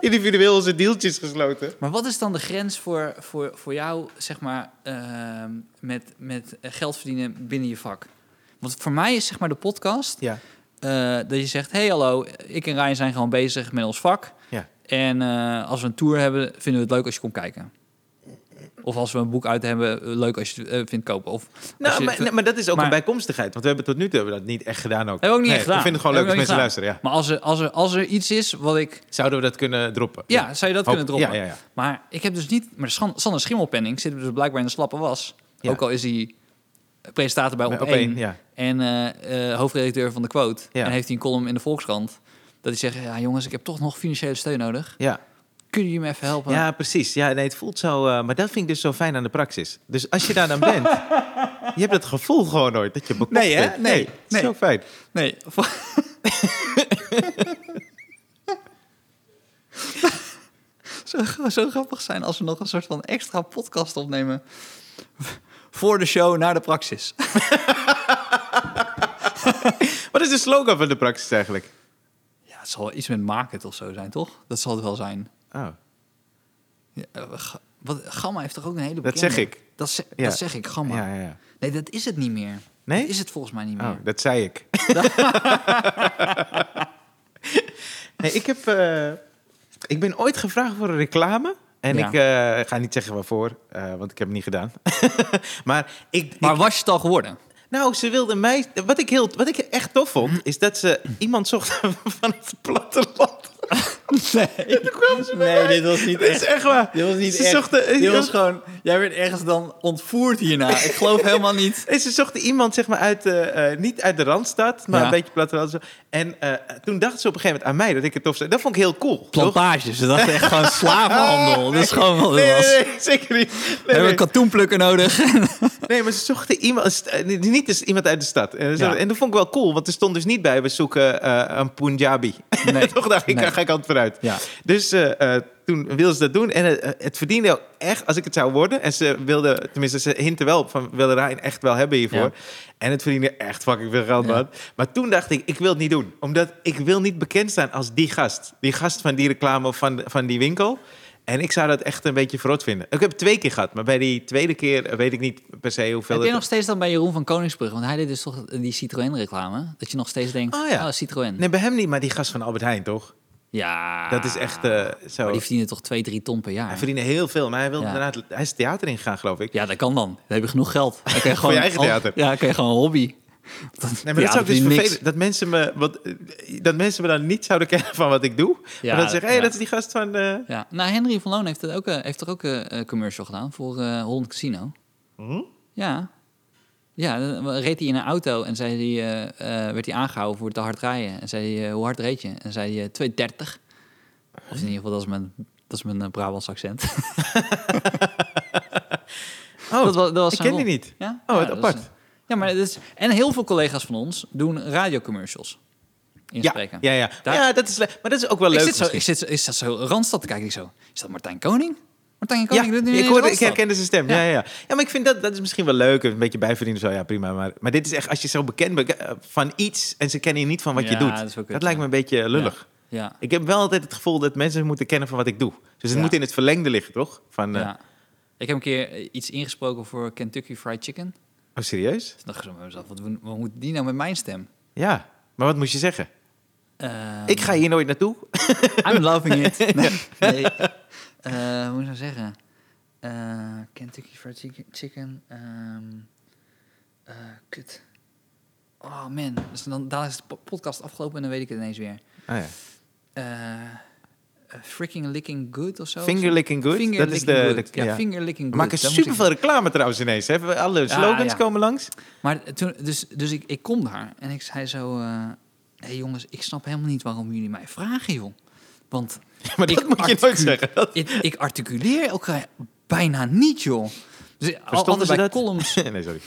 individueel onze deeltjes gesloten. Maar wat is dan de grens voor, voor, voor jou, zeg maar, uh, met, met geld verdienen binnen je vak? Want voor mij is, zeg maar, de podcast... Ja. Uh, dat je zegt, hey, hallo, ik en Ryan zijn gewoon bezig met ons vak... Ja. En uh, als we een tour hebben, vinden we het leuk als je komt kijken. Of als we een boek uit hebben, leuk als je het uh, vindt kopen. Of nou, je, maar, nee, maar dat is ook maar, een bijkomstigheid. Want we hebben tot nu toe hebben we dat niet echt gedaan ook. Hebben we ook niet nee, gedaan. Ik vind het gewoon leuk als mensen gedaan. luisteren. Ja. Maar als er, als, er, als er iets is wat ik... Zouden we dat kunnen droppen? Ja, ja. zou je dat Hoop. kunnen droppen? Ja, ja, ja. Maar ik heb dus niet... Maar Sander Schimmelpenninck zit dus blijkbaar in de slappe was. Ja. Ook al is hij presentator bij Op één. Ja. En uh, uh, hoofdredacteur van de Quote. Ja. En heeft hij een column in de Volkskrant. Dat die zeggen, ja jongens, ik heb toch nog financiële steun nodig. Ja. Kunnen jullie me even helpen? Ja, precies. Ja, nee, het voelt zo... Uh, maar dat vind ik dus zo fijn aan de Praxis. Dus als je daar dan bent... je hebt het gevoel gewoon nooit dat je bekocht nee, hè? bent. Nee, nee. nee. Zo fijn. Nee. zo, zo grappig zijn als we nog een soort van extra podcast opnemen. Voor de show naar de Praxis. Wat is de slogan van de Praxis eigenlijk? Het zal iets met market of zo zijn, toch? Dat zal het wel zijn. Oh. Ja, ga, wat, Gamma heeft toch ook een hele bekende... Dat zeg ik. Dat, ze, ja. dat zeg ik, Gamma. Ja, ja, ja. Nee, dat is het niet meer. Nee? Dat is het volgens mij niet meer. Oh, dat zei ik. nee, ik, heb, uh, ik ben ooit gevraagd voor een reclame... En ja. ik uh, ga niet zeggen waarvoor, uh, want ik heb het niet gedaan. maar ik, maar ik, was je het al geworden? Nou, ze wilden mij... Wat ik, heel, wat ik echt tof vond, is dat ze iemand zocht van het platteland. Nee, nee dit was niet dit echt. Is echt waar. Dit was niet ze echt. Zochten, dit was ja. gewoon... Jij werd ergens dan ontvoerd hierna. Ik geloof helemaal niet. En ze zochten iemand, zeg maar, uit, uh, niet uit de Randstad, maar ja. een beetje platteland. En uh, toen dachten ze op een gegeven moment aan mij dat ik het tof zou... Dat vond ik heel cool. Plantages. Ze dachten echt gewoon slavenhandel. Dat is gewoon wat het was. Nee, nee, zeker niet. Nee, we hebben nee. katoenplukken nodig. Nee, maar ze zochten iemand... Niet dus iemand uit de stad. En, ja. en dat vond ik wel cool, want er stond dus niet bij... we zoeken uh, een Punjabi. Nee. Toch dacht ik, nee. ga ik altijd vooruit. Ja. Dus uh, uh, toen wilden ze dat doen. En uh, het verdiende ook echt, als ik het zou worden... en ze wilden, tenminste, ze hinten wel op... van wilden Rijn echt wel hebben hiervoor. Ja. En het verdiende echt fucking veel geld, man. Ja. Maar toen dacht ik, ik wil het niet doen. Omdat ik wil niet bekend staan als die gast. Die gast van die reclame of van, van die winkel... En ik zou dat echt een beetje verrot vinden. Ik heb het twee keer gehad, maar bij die tweede keer weet ik niet per se hoeveel... Heb je nog steeds dan bij Jeroen van Koningsbrug? Want hij deed dus toch die Citroën-reclame? Dat je nog steeds denkt, oh, ja. oh Citroën. Nee, bij hem niet, maar die gast van Albert Heijn, toch? Ja. Dat is echt uh, zo... Maar die verdienen toch twee, drie ton per jaar? Hij verdiende heel veel, maar hij wilde ja. daarna... Hij is theater ingegaan, geloof ik. Ja, dat kan dan. Dan heb je genoeg geld. Dan kan je gewoon, voor je eigen theater. Ja, dan kan je gewoon een hobby. Dat, nee, maar ja, dat is dus vervelend, dat mensen, me, wat, dat mensen me dan niet zouden kennen van wat ik doe. Ja, maar dat ze zeggen, hé, hey, ja. dat is die gast van... Uh... Ja. Nou, Henry van Loon heeft, het ook, heeft er ook een uh, commercial gedaan voor uh, Holland Casino. Hm? Ja. Ja, dan reed hij in een auto en zei die, uh, uh, werd hij aangehouden voor te hard rijden. En zei hij, uh, hoe hard reed je? En zei hij, uh, tweehonderddertig. Of in ieder geval, dat is mijn, dat is mijn uh, Brabants accent. oh, dat was, dat was ik ken rol. die niet. Ja? Oh, ja, het apart. Was, Ja, maar dat is... En heel veel collega's van ons doen radiocommercials. Inspreken. Ja, ja, ja. Daar... ja dat is le- maar dat is ook wel leuk. Ik zit zo, ik zit, is dat zo Randstad? Kijk ik zo. Is dat Martijn Koning? Martijn Koning ja, doet nu ik, hoorde, ik herkende zijn stem. Ja. Ja, ja, ja. ja, maar ik vind dat, dat is misschien wel leuk. Een beetje bijverdienen zo, ja, prima. Maar, maar dit is echt, als je zo bekend bent van iets... en ze kennen je niet van wat ja, je doet. Dat, dat lijkt ja. me een beetje lullig. Ja. Ja. Ik heb wel altijd het gevoel dat mensen moeten kennen van wat ik doe. Dus het ja. moet in het verlengde liggen, toch? Van, ja. uh... Ik heb een keer iets ingesproken voor Kentucky Fried Chicken... Oh, serieus? Dan dacht ik zo bij mezelf, wat, wat moet die nou met mijn stem? Ja, maar wat moest je zeggen? Um, ik ga hier nooit naartoe. I'm loving it. Nee, nee. Uh, hoe moet ik nou zeggen? Uh, Kentucky Fried Chicken. Um, Uh, kut. Oh man. Dus dan, daar is de podcast afgelopen en dan weet ik het ineens weer. Ah ja. Uh, Uh, freaking Licking Good of zo. Finger Licking Good. Finger dat licking is de, good. de ja, ja. Finger Licking Good. We maken superveel reclame trouwens ineens. Hè? Alle slogans ja, ja. komen langs. Maar toen, dus, dus ik, ik kom daar en ik zei zo... Uh, hey jongens, ik snap helemaal niet waarom jullie mij vragen, joh. Want ja, maar dat moet je nooit zeggen. Ik, ik articuleer elkaar bijna niet, joh. Dus al, bij dat? columns... nee, sorry.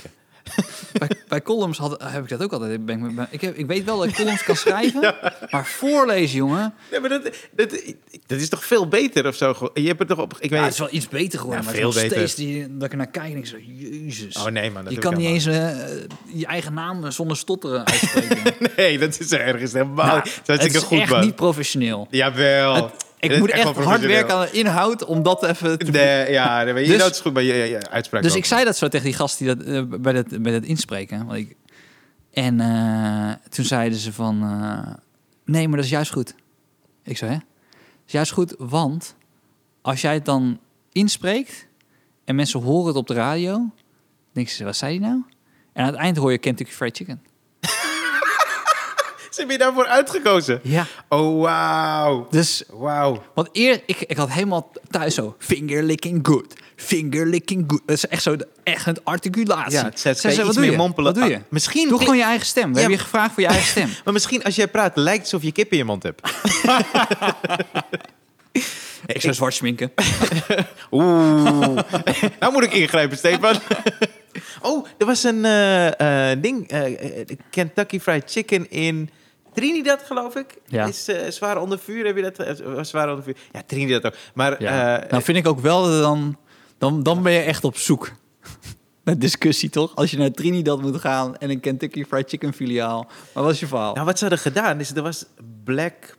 Bij, bij columns had, heb ik dat ook altijd. Ben ik, ben, ik, heb, ik weet wel dat ik columns kan schrijven, ja. maar voorlezen, jongen. Nee, maar dat, dat, dat is toch veel beter of zo? Je hebt het toch op. Ik weet ja, het is wel iets beter geworden. Ja, maar veel beter. Steeds die, dat ik er naar kijk en ik zo, jezus. Oh nee, man. Dat je kan niet eens uh, je eigen naam zonder stotteren uitspreken. nee, dat is ergens helemaal. Nou, dat is het goed, is echt man. Niet professioneel. Jawel. Het, Ik moet echt, echt hard werken aan de inhoud om dat even te... Nee, ja, je dus, dat is goed bij je, je, je uitspraak. Dus ook. Ik zei dat zo tegen die gast die dat, uh, bij, dat, bij dat inspreken. Want ik, en uh, toen zeiden ze van... Uh, nee, maar dat is juist goed. Ik zei, hè? Dat is juist goed, want als jij het dan inspreekt... en mensen horen het op de radio... denken ze, wat zei die nou? En aan het eind hoor je Kentucky Fried Chicken. Ze hebben je daarvoor uitgekozen? Ja. Oh, wauw. Dus, wauw. Want eerst, ik, ik had helemaal thuis zo... Finger licking good. Finger licking good. Dat is echt zo, echt een articulatie. Ja, het zet ze, ze, wat doe je? Mompelen. Wat doe je? Ah, misschien... Doe gewoon je eigen stem. We ja. hebben je gevraagd voor je eigen stem. maar misschien als jij praat, lijkt het alsof je kip in je mond hebt. ik zou zwart schminken. Oeh. nou moet ik ingrijpen, Stefan. oh, er was een uh, uh, ding. Uh, Kentucky Fried Chicken in... Trinidad, geloof ik, ja. is uh, zwaar onder vuur. Heb je dat? Uh, zwaar onder vuur. Ja, Trinidad ook. Maar ja. uh, nou vind ik ook wel dat dan, dan, dan ben je echt op zoek naar discussie, toch? Als je naar Trinidad moet gaan en een Kentucky Fried Chicken filiaal. Maar wat is je verhaal? Nou, wat ze hadden gedaan is, er was Black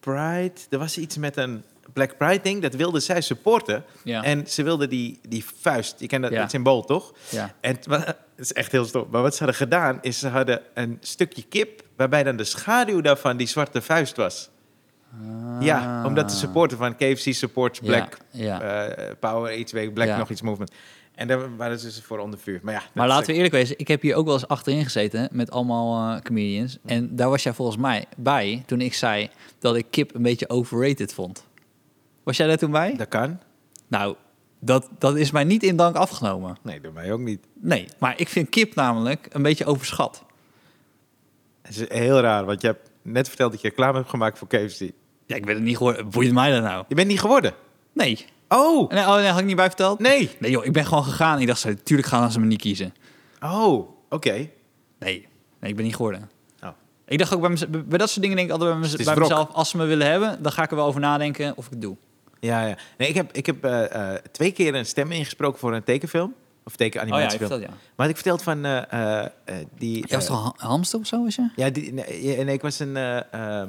Pride. Er was iets met een Black Pride ding. Dat wilden zij supporten. Ja. En ze wilden die, die vuist. Je kent dat, ja. dat symbool, toch? Ja. En het is echt heel stom. Maar wat ze hadden gedaan is, ze hadden een stukje kip... waarbij dan de schaduw daarvan die zwarte vuist was. Ah. Ja, omdat de supporter van K F C supports Black ja, ja. Uh, Power, iets Black ja. nog iets movement. En daar waren ze dus voor onder vuur. Maar, ja, maar laten we eerlijk wezen, ik heb hier ook wel eens achterin gezeten met allemaal uh, comedians. En daar was jij volgens mij bij toen ik zei dat ik kip een beetje overrated vond. Was jij daar toen bij? Dat kan. Nou, dat, dat is mij niet in dank afgenomen. Nee, door mij ook niet. Nee, maar ik vind kip namelijk een beetje overschat. Het is heel raar, want je hebt net verteld dat je reclame hebt gemaakt voor K F C. Ja, ik ben het niet geworden. Boeit mij dat nou? Je bent niet geworden? Nee. Oh! Nee, oh, nee, had ik niet bij verteld? Nee. Nee, joh, ik ben gewoon gegaan. Ik dacht, natuurlijk gaan ze me niet kiezen. Oh, oké. Okay. Nee. Nee, ik ben niet geworden. Oh. Ik dacht ook bij, mez- bij dat soort dingen, denk ik altijd bij, mez- bij mezelf, als ze me willen hebben, dan ga ik er wel over nadenken of ik het doe. Ja, ja. Nee, ik heb, ik heb uh, uh, twee keer een stem ingesproken voor een tekenfilm. Of tekenanimatiefilm. Oh ja, ja. Maar ik vertelde van uh, uh, die... Jij was toch een hamster of zo, was je? Ja, die, nee, nee, ik was een uh, uh,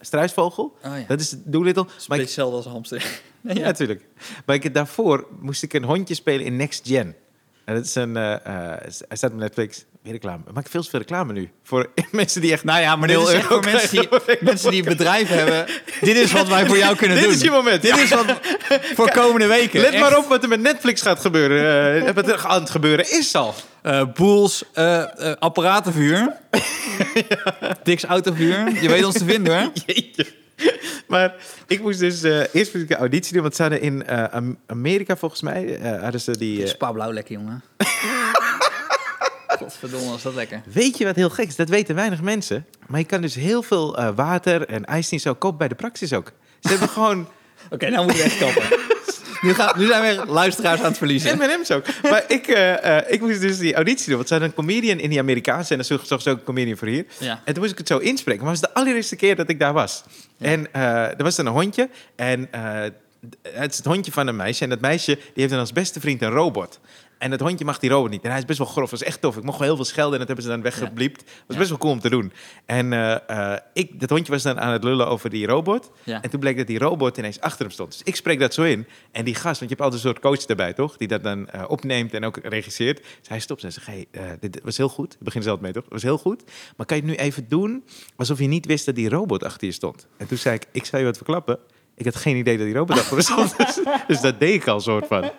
struisvogel. Oh, ja. Dat is Doolittle. Het is maar een beetje hetzelfde als een hamster. nee, ja, ja, natuurlijk. Maar ik, daarvoor moest ik een hondje spelen in Next Gen. En dat is een... Uh, uh, hij staat op Netflix. Weer reclame. Ik maak veel te veel reclame nu. Voor mensen die echt... Nou ja, maar dit is echt voor mensen die, mensen die een bedrijf hebben. Dit is wat wij voor jou kunnen dit doen. Dit is je moment. Dit is wat voor komende weken. Let echt. maar op wat er met Netflix gaat gebeuren. Uh, wat er aan het gebeuren is al. Uh, boels, uh, uh, apparatenvuur. ja. Diks autovuur. Je weet ons te vinden, hoor. Jeetje. Maar ik moest dus uh, eerst moest ik een auditie doen, want ze hadden in uh, Amerika volgens mij uh, hadden ze die. Uh... Spa blauw lekker, jongen. Godverdomme, was dat lekker. Weet je wat heel gek is? Dat weten weinig mensen. Maar je kan dus heel veel uh, water en ijs niet zo kopen bij de Praxis ook. Ze hebben gewoon. Oké, okay, nou moet je echt kappen. Nu, gaan, nu zijn we echt luisteraars aan het verliezen. En met hem zo. Maar ik, uh, uh, ik moest dus die auditie doen. Want ze hadden een comedian in die Amerikaanse. En dan zocht ze ook een comedian voor hier. Ja. En toen moest ik het zo inspreken. Maar het was de allereerste keer dat ik daar was. Ja. En uh, er was dan een hondje. En uh, het is het hondje van een meisje. En dat meisje die heeft dan als beste vriend een robot. En dat hondje mag die robot niet. En hij is best wel grof. Dat was echt tof. Ik mocht wel heel veel schelden. En dat hebben ze dan weggebliept. Dat was ja. best wel cool om te doen. En uh, uh, ik, dat hondje was dan aan het lullen over die robot. Ja. En toen bleek dat die robot ineens achter hem stond. Dus ik spreek dat zo in. En die gast, want je hebt altijd een soort coach daarbij, toch? Die dat dan uh, opneemt en ook regisseert. Dus hij stopt en zegt, hey, uh, dit was heel goed. Ik begin zelf mee, toch? Het was heel goed. Maar kan je het nu even doen alsof je niet wist dat die robot achter je stond? En toen zei ik, ik zou je wat verklappen. Ik had geen idee dat die robot achter me stond. dus, dus dat deed ik al soort van.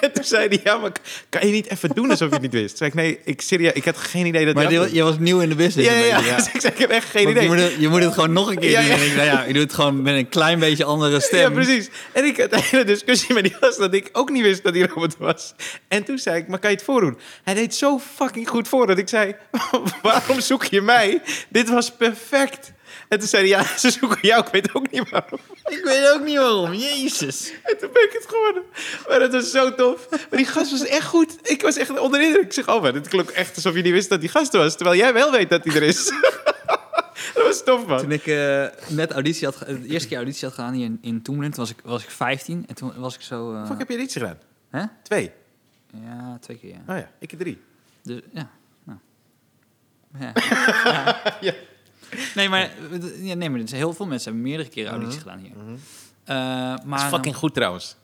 En toen zei hij, ja, maar kan je niet even doen alsof je het niet wist? Toen zei ik, nee, ik, serieus, ik had geen idee dat... Maar die, had... je was nieuw in de business. Ja, ja, ja. ja. Dus ik zei, ik heb echt geen Want idee. Je moet, het, je moet het gewoon nog een keer ja, doen. Ja. En ik, nou ja, je doet het gewoon met een klein beetje andere stem. Ja, precies. En ik had een hele discussie met die gast dat ik ook niet wist dat hij Robert was. En toen zei ik, maar kan je het voordoen? Hij deed zo fucking goed voor dat ik zei, waarom zoek je mij? Dit was perfect. En toen zei hij, ja, ze zoeken jou, ik weet ook niet waarom. Ik weet ook niet waarom, jezus. En toen ben ik het geworden. Maar dat was zo tof. Maar die gast was echt goed. Ik was echt onder de indruk. Ik zeg, oh, maar dit klonk echt alsof je niet wist dat die gast was. Terwijl jij wel weet dat hij er is. Dat was tof, man. Toen ik uh, net auditie had, de eerste keer auditie had gedaan hier in, in Toemelen, toen was ik, was ik vijftien. En toen was ik zo... Uh... Fuck, heb je auditie gedaan? Huh? Twee? Ja, twee keer, ja. Oh ja, ik heb drie. Dus, ja, nou. Ja. ja. ja. Nee, maar, ja, nee, maar heel veel mensen hebben meerdere keren audities gedaan hier. Mm-hmm. Uh, maar, dat is fucking goed trouwens.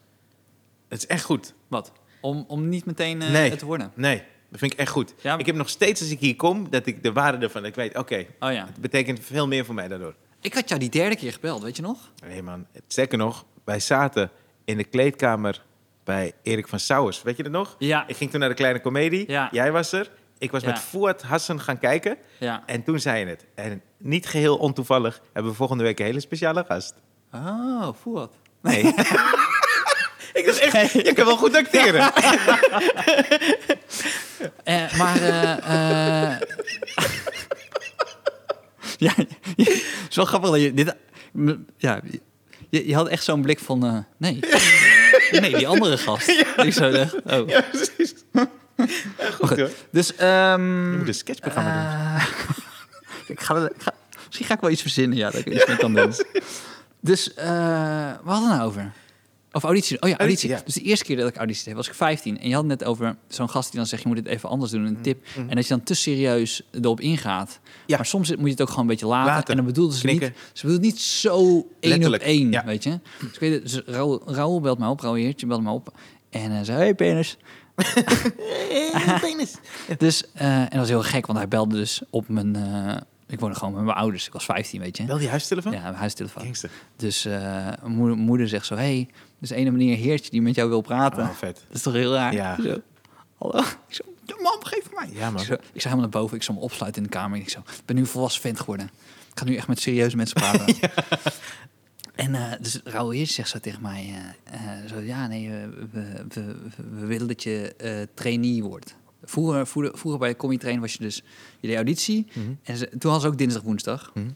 Het is echt goed. Wat? Om, om niet meteen uh, nee. het te worden? Nee, dat vind ik echt goed. Ja, ik heb nog steeds, als ik hier kom, dat ik de waarde ervan... Ik weet, oké, okay, oh, ja. het betekent veel meer voor mij daardoor. Ik had jou die derde keer gebeld, weet je nog? Nee, man. Sterker nog, wij zaten in de kleedkamer bij Erik van Sauers. Weet je dat nog? Ja. Ik ging toen naar de Kleine Comedie. Ja. Jij was er. Ik was ja. met Fuad Hassan gaan kijken. Ja. En toen zei je het. En niet geheel ontoevallig hebben we volgende week een hele speciale gast. Oh, Fuad. Nee. ik dacht echt, hey. je kan wel goed acteren. Ja. uh, maar... Uh, uh... ja, het is wel grappig dat je dit... Ja, je, je had echt zo'n blik van... Uh, nee. nee, die andere gast. Ja. Ik zo dacht, oh. Ja, precies. Ja, goed, goed hoor. Dus, um, je moet een sketchprogramma uh, doen. ik ga, ik ga, misschien ga ik wel iets verzinnen, ja, dat ik er iets ja, mee kan doen. Dus, uh, waar hadden we nou over? Of auditie. Oh ja, auditie. Ja. Dus de eerste keer dat ik auditie deed, was ik vijftien. En je had net over zo'n gast die dan zegt, je moet dit even anders doen, een tip. Mm-hmm. En dat je dan te serieus erop ingaat. Ja. Maar soms moet je het ook gewoon een beetje laten. Later. En dan bedoelt ze Knikken. niet... Ze bedoelt niet zo één op één, ja. weet je. Dus ik weet het, dus Raoul, Raoul belt mij op, Raoul Heertje belt mij op. En hij uh, zei, hey penis... dus, uh, en dat was heel gek, want hij belde dus op mijn... Uh, ik woonde gewoon met mijn ouders, ik was vijftien, weet je. Bel die huistelefoon? Ja, mijn huistelefoon. Kingston. Dus uh, moeder, moeder zegt zo... Hé, hey, dus ene meneer Heertje die met jou wil praten. Oh, vet. Dat is toch heel raar? Ja. Zo, hallo? Ik zo, mam, geef mij. Ja, man. Ik, zo, ik zag helemaal naar boven, ik zou me opsluiten in de kamer. Ik zo, ben nu volwassen vent geworden. Ik ga nu echt met serieuze mensen praten. ja. En uh, dus Raoul Heertje zegt zo tegen mij... Uh, uh, zo, ja, nee, we, we, we, we willen dat je uh, trainee wordt. Vroeger, vroeger, vroeger bij Comedy Train was je dus... Je deed auditie. Mm-hmm. En ze, toen hadden ze ook dinsdag, woensdag. Mm-hmm.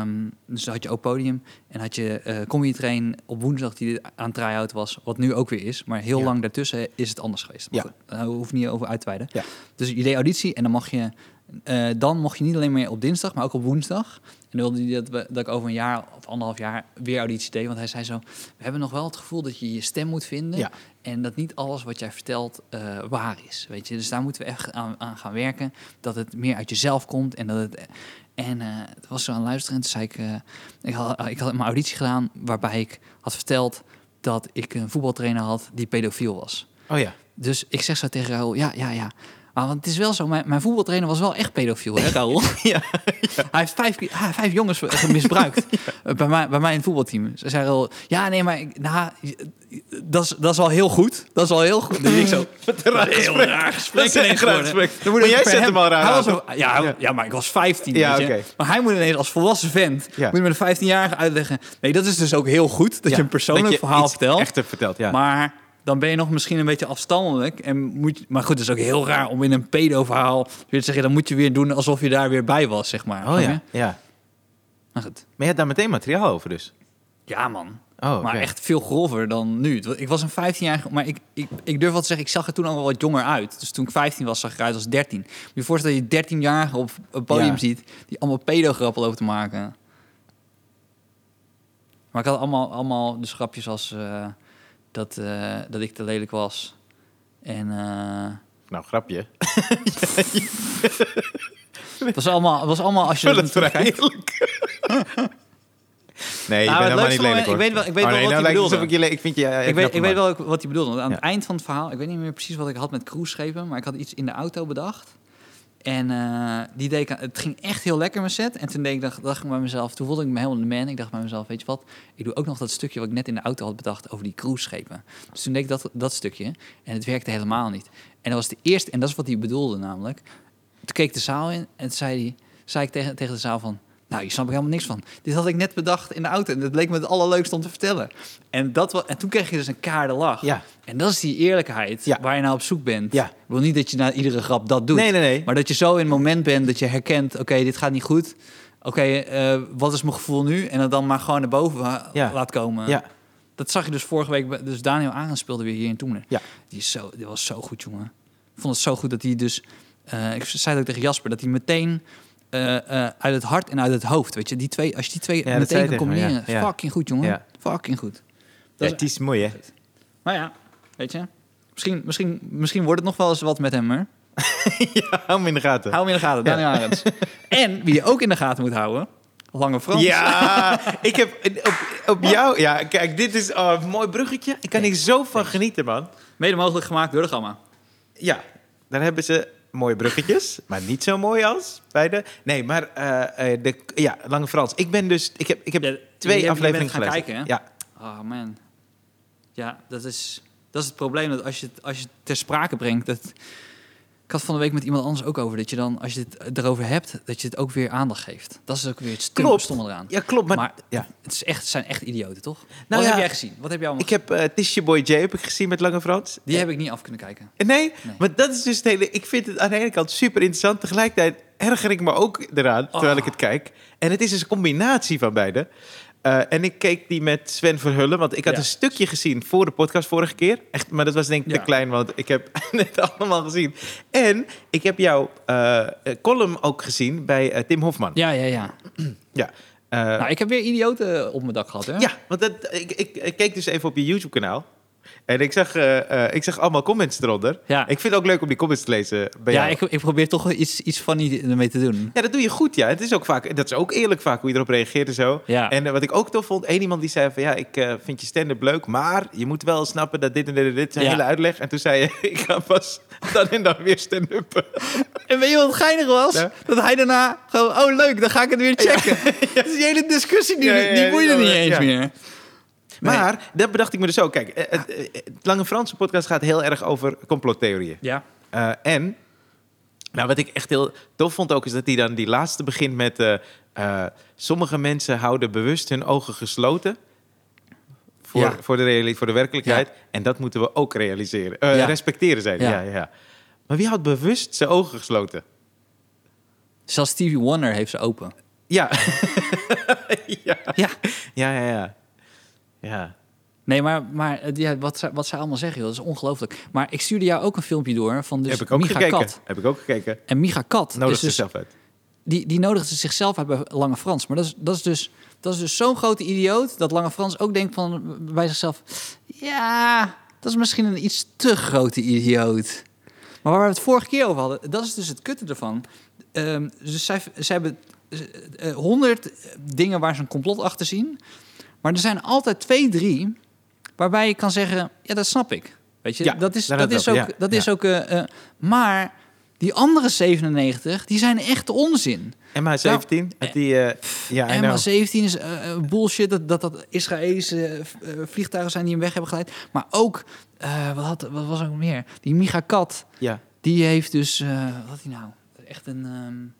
Um, dus had je ook podium. En had je uh, Comedy Train op woensdag die aan try-out was. Wat nu ook weer is. Maar heel ja. lang daartussen is het anders geweest. Ja. Daar hoef je niet over uit te wijden. Ja. Dus je deed auditie en dan mag je... Uh, dan mocht je niet alleen meer op dinsdag, maar ook op woensdag. En dan wilde hij dat, we, dat ik over een jaar of anderhalf jaar weer auditie deed. Want hij zei zo, we hebben nog wel het gevoel dat je je stem moet vinden. Ja. En dat niet alles wat jij vertelt uh, waar is. Weet je? Dus daar moeten we echt aan, aan gaan werken. Dat het meer uit jezelf komt. En dat het, en, uh, het was zo aan het luisteren. En toen zei ik, uh, ik, had, uh, ik had mijn auditie gedaan waarbij ik had verteld dat ik een voetbaltrainer had die pedofiel was. Oh ja. Dus ik zeg zo tegen Raoul, ja, ja, ja. Maar want het is wel zo, mijn, mijn voetbaltrainer was wel echt pedofiel, hè, Raoul? ja, ja. Hij heeft vijf, ah, vijf jongens misbruikt ja. bij, mij, bij mij in het voetbalteam. Ze zei al, ja, nee, maar nou, dat is wel heel goed. Dat is wel heel goed. Dus ik zo, wat een raar gesprek. Heel raar gesprek. Dat is een raar gesprek. Maar jij zet hem, hem al raar aan. Zo, ja, ja. ja, maar ik was vijftien. Ja, weet je? Okay. Maar hij moet ineens als volwassen vent, ja. moet je met een vijftienjarige uitleggen. Nee, dat is dus ook heel goed, dat ja, je een persoonlijk je verhaal vertelt. Echter vertelt, ja. Maar... dan ben je nog misschien een beetje afstandelijk. En moet je, maar goed, het is ook heel raar om in een pedo-verhaal weer te zeggen... dan moet je weer doen alsof je daar weer bij was, zeg maar. Oh ja, ja. Maar goed. Maar je had daar meteen materiaal over dus? Ja, man. Oh, maar okay. echt veel grover dan nu. Ik was een vijftienjarige, maar ik, ik, ik durf wel te zeggen... ik zag er toen al wel wat jonger uit. Dus toen ik vijftien was, zag ik eruit als dertien. Moet je je voorstellen dat je dertienjarigen op een podium ja. ziet... die allemaal pedo-grappen lopen te maken. Maar ik had allemaal, allemaal dus grapjes als... Uh, Dat, uh, dat ik te lelijk was. En, uh... nou, grapje. Het was allemaal, was allemaal als je... dat vrij eerlijk. nee, nou, ik ben helemaal niet lelijk, hoor. Ik weet wel, ik weet oh, nee, wel wat nou hij bedoelde. Ik, je le- ik, vind je, uh, ik, weet, ik weet wel wat hij bedoelde. Want aan ja. het eind van het verhaal... Ik weet niet meer precies wat ik had met cruiseschepen... maar ik had iets in de auto bedacht... En uh, die deed ik, het ging echt heel lekker, mijn set. En toen deed ik, dacht, dacht ik bij mezelf, toen voelde ik me helemaal de man. Ik dacht bij mezelf, weet je wat, ik doe ook nog dat stukje wat ik net in de auto had bedacht over die cruiseschepen. Dus toen deed ik dat, dat stukje en het werkte helemaal niet. En dat was de eerste, en dat is wat hij bedoelde namelijk. Toen keek de zaal in en zei, die, zei ik tegen, tegen de zaal van, nou, hier snap ik helemaal niks van. Dit had ik net bedacht in de auto en dat bleek me het allerleukste om te vertellen. En, dat was, en toen kreeg je dus een keiharde lach. Ja. En dat is die eerlijkheid ja. waar je nou op zoek bent. Ja. Ik wil niet dat je na iedere grap dat doet. Nee, nee, nee. Maar dat je zo in het moment bent dat je herkent, oké, okay, dit gaat niet goed. Oké, okay, uh, wat is mijn gevoel nu? En dat dan maar gewoon naar boven ja. laat komen. Ja. Dat zag je dus vorige week. Dus Daniel Arend speelde weer hier in Toemler. Ja. Die, is zo, die was zo goed, jongen. Ik vond het zo goed dat hij dus... Uh, ik zei ook tegen Jasper, dat hij meteen... Uh, uh, uit het hart en uit het hoofd, weet je. Die twee, als je die twee ja, meteen kan combineren, ja. Ja. fucking goed, jongen. Ja. Fucking goed. Dat ja, is, is mooi, hè? Maar ja, weet je. Misschien, misschien, misschien wordt het nog wel eens wat met hem, hè? ja, hou hem in de gaten. Hou hem in de gaten, Daniel ja. Arends. En wie je ook in de gaten moet houden... Lange Franse. Ja, ik heb op, op jou... Ja, kijk, dit is oh, een mooi bruggetje. Ik kan hier zo van genieten, man. Mede mogelijk gemaakt door de Gamma. Ja, daar hebben ze... Mooie bruggetjes, maar niet zo mooi als bij de... Nee, maar uh, de, ja, Lange Frans. Ik ben dus... Ik heb, ik heb ja, twee afleveringen gaan kijken, hè? Ja. Oh, man. Ja, dat is, dat is het probleem. Dat als je het als je ter sprake brengt... Dat, ik had van de week met iemand anders ook over... Dat je dan, als je het erover hebt... Dat je het ook weer aandacht geeft. Dat is ook weer het stom, stomme eraan. Ja, klopt. Maar, maar ja. Het is echt, zijn echt idioten, toch? Nou, Wat ja, heb jij gezien? Wat heb jij allemaal ik gezien? heb uh, Tishy Boy J heb ik gezien met Lange Frans. Die heb ik niet af kunnen kijken. Nee? nee? Maar dat is dus het hele... Ik vind het aan de ene kant super interessant. Tegelijkertijd erger ik me ook eraan... Terwijl oh. ik het kijk. En het is dus een combinatie van beide. Uh, en ik keek die met Sven Verhullen, want ik had ja. een stukje gezien voor de podcast vorige keer. Echt, maar dat was denk ik ja. te klein, want ik heb het allemaal gezien. En ik heb jouw uh, column ook gezien bij uh, Tim Hofman. Ja, ja, ja. ja. Uh, nou, ik heb weer idioten op mijn dak gehad, hè? Ja, want dat, ik, ik, ik keek dus even op je YouTube-kanaal. En ik zag, uh, uh, ik zag allemaal comments eronder. Ja. Ik vind het ook leuk om die comments te lezen bij ja, jou. Ja, ik, ik probeer toch iets, iets funny ermee te doen. Ja, dat doe je goed, ja. Het is ook vaak, dat is ook eerlijk vaak hoe je erop reageert en zo. Ja. En uh, wat ik ook tof vond, één iemand die zei van... Ja, ik uh, vind je stand-up leuk, maar je moet wel snappen dat dit en dit en dit... zijn ja. hele uitleg. En toen zei je, ik ga pas dan en dan weer stand-up. En weet je wat geinig was? Ja. Dat hij daarna gewoon, oh leuk, dan ga ik het weer checken. Ja. Ja. Dus die hele discussie, die, ja, ja, die boeide ja, niet eens ja. meer. Nee. Maar dat bedacht ik me dus ook. Kijk, het, het Lange Franse podcast gaat heel erg over complottheorieën. Ja. Uh, en nou, wat ik echt heel tof vond ook... is dat hij dan die laatste begint met... Uh, uh, sommige mensen houden bewust hun ogen gesloten... voor, ja. voor, de, reali- voor de werkelijkheid. Ja. En dat moeten we ook realiseren. Uh, ja. Respecteren, zei hij. Ja. Ja, ja. Maar wie houdt bewust zijn ogen gesloten? Zelfs Stevie Wonder heeft ze open. Ja. ja. Ja, ja, ja. ja. Ja. Nee, maar, maar ja, wat, wat zij allemaal zeggen, joh, dat is ongelooflijk. Maar ik stuurde jou ook een filmpje door van dus Heb ik ook Micha gekeken. Kat. Heb ik ook gekeken. En Micha Kat nodigde dus zichzelf uit. Die, die nodigde zichzelf uit bij Lange Frans. Maar dat is, dat is dus, dat is dus zo'n grote idioot dat Lange Frans ook denkt van bij zichzelf... Ja, dat is misschien een iets te grote idioot. Maar waar we het vorige keer over hadden, dat is dus het kutte ervan. Um, dus zij, zij hebben honderd dingen waar ze een complot achter zien... Maar er zijn altijd twee, drie waarbij je kan zeggen... ja, dat snap ik. Weet je, ja, dat is, dat is ook... Ja, dat ja. is ook uh, uh, maar die andere zevenennegentig, die zijn echt onzin. M H zeventien? Nou, die, uh, ja, M H zeventien is uh, bullshit. Dat dat, dat Israëlische uh, vliegtuigen zijn die hem weg hebben geleid. Maar ook... Uh, wat, had, wat was er nog meer? Die Micha Kat, ja. die heeft dus... Uh, wat had hij nou? Echt een... Um,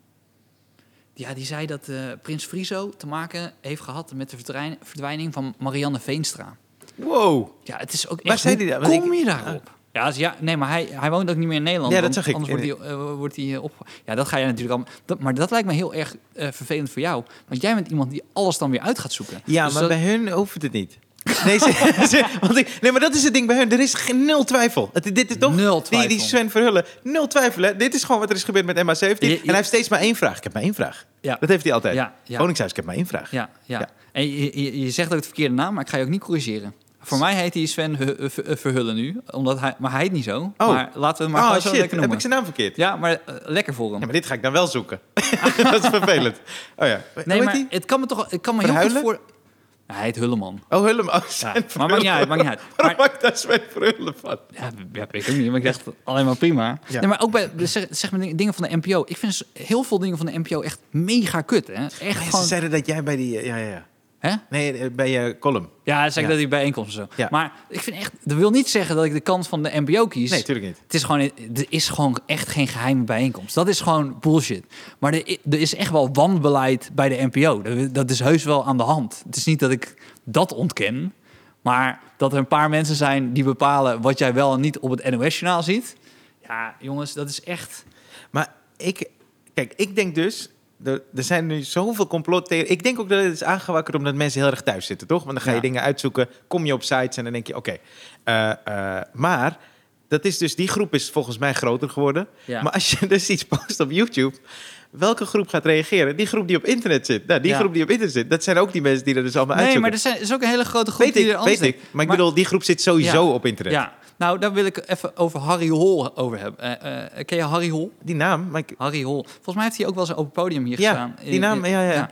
Ja, die zei dat uh, Prins Friso te maken heeft gehad met de verdrein- verdwijning van Marianne Veenstra. Wow. Ja, het is ook echt... Waar zei die daar? Kom je daarop? Ja, dus ja, nee, maar hij, hij woont ook niet meer in Nederland. Ja, dat zag ik. Anders wordt hij uh, wordt hij uh, op... Ja, dat ga je natuurlijk allemaal... Dat, maar dat lijkt me heel erg uh, vervelend voor jou. Want jij bent iemand die alles dan weer uit gaat zoeken. Ja, dus maar dat... bij hun hoeft het niet. Nee, ze, ze, want ik, nee, maar dat is het ding bij hun. Er is geen, nul twijfel. Het, dit is toch nul twijfel. Die, die Sven Verhullen. Nul twijfel. Hè? Dit is gewoon wat er is gebeurd met M H zeventien. Je, je, en hij heeft steeds maar één vraag. Ik heb maar één vraag. Ja. Dat heeft hij altijd. Ja, ja. Koningshuis, ik heb maar één vraag. Ja, ja. Ja. En je, je, je zegt ook de verkeerde naam, maar ik ga je ook niet corrigeren. Voor mij heet hij Sven Verhullen nu. Omdat hij, maar hij heet niet zo. Oh. Maar laten we maar oh, zo shit. Heb ik zijn naam verkeerd? Ja, maar uh, lekker voor hem. Ja, maar dit ga ik dan wel zoeken. Dat is vervelend. Oh ja. Nee, maar het kan me toch... Het kan me heel goed voor... Hij heet Hulleman. Oh, Hulleman. Oh, ja, maar maakt niet uit, maakt niet uit. Waarom maakt daar Sven Verhullen van? Ja, ja, ik ook niet, maar ik dacht alleen maar prima. Ja. Nee, maar ook bij zeg, zeg maar dingen van de N P O. Ik vind heel veel dingen van de N P O echt mega kut. Hè? Echt ja, gewoon... Ze zeiden dat jij bij die... Ja, ja, ja. Hè? Nee, bij je column. Ja, zeg ik ja. dat ik bijeenkomst of zo. Ja. Maar ik vind echt... Dat wil niet zeggen dat ik de kant van de N P O kies. Nee, natuurlijk niet. Het is gewoon, er is gewoon echt geen geheime bijeenkomst. Dat is gewoon bullshit. Maar er, er is echt wel wanbeleid bij de N P O. Dat is heus wel aan de hand. Het is niet dat ik dat ontken. Maar dat er een paar mensen zijn die bepalen... wat jij wel en niet op het N O S-journaal ziet. Ja, jongens, dat is echt... Maar ik... Kijk, ik denk dus... Er zijn nu zoveel complottheorieën. Ik denk ook dat het is aangewakkerd omdat mensen heel erg thuis zitten, toch? Want dan ga je ja. dingen uitzoeken, kom je op sites en dan denk je, oké. Okay, uh, uh, maar dat is dus, die groep is volgens mij groter geworden. Ja. Maar als je dus iets post op YouTube, welke groep gaat reageren? Die groep die op internet zit. Nou, die ja. groep die op internet zit, dat zijn ook die mensen die er dus allemaal nee, uitzoeken. Nee, maar er zijn, is ook een hele grote groep weet die ik, er anders weet ik, maar, maar ik bedoel, die groep zit sowieso ja. op internet. Ja. Nou, daar wil ik even over Harry Hol over hebben. Uh, uh, ken je Harry Hol? Die naam? Maar ik... Harry Hol. Volgens mij heeft hij ook wel zijn open podium hier ja, gestaan. Ja, die naam, ja, ja. ja.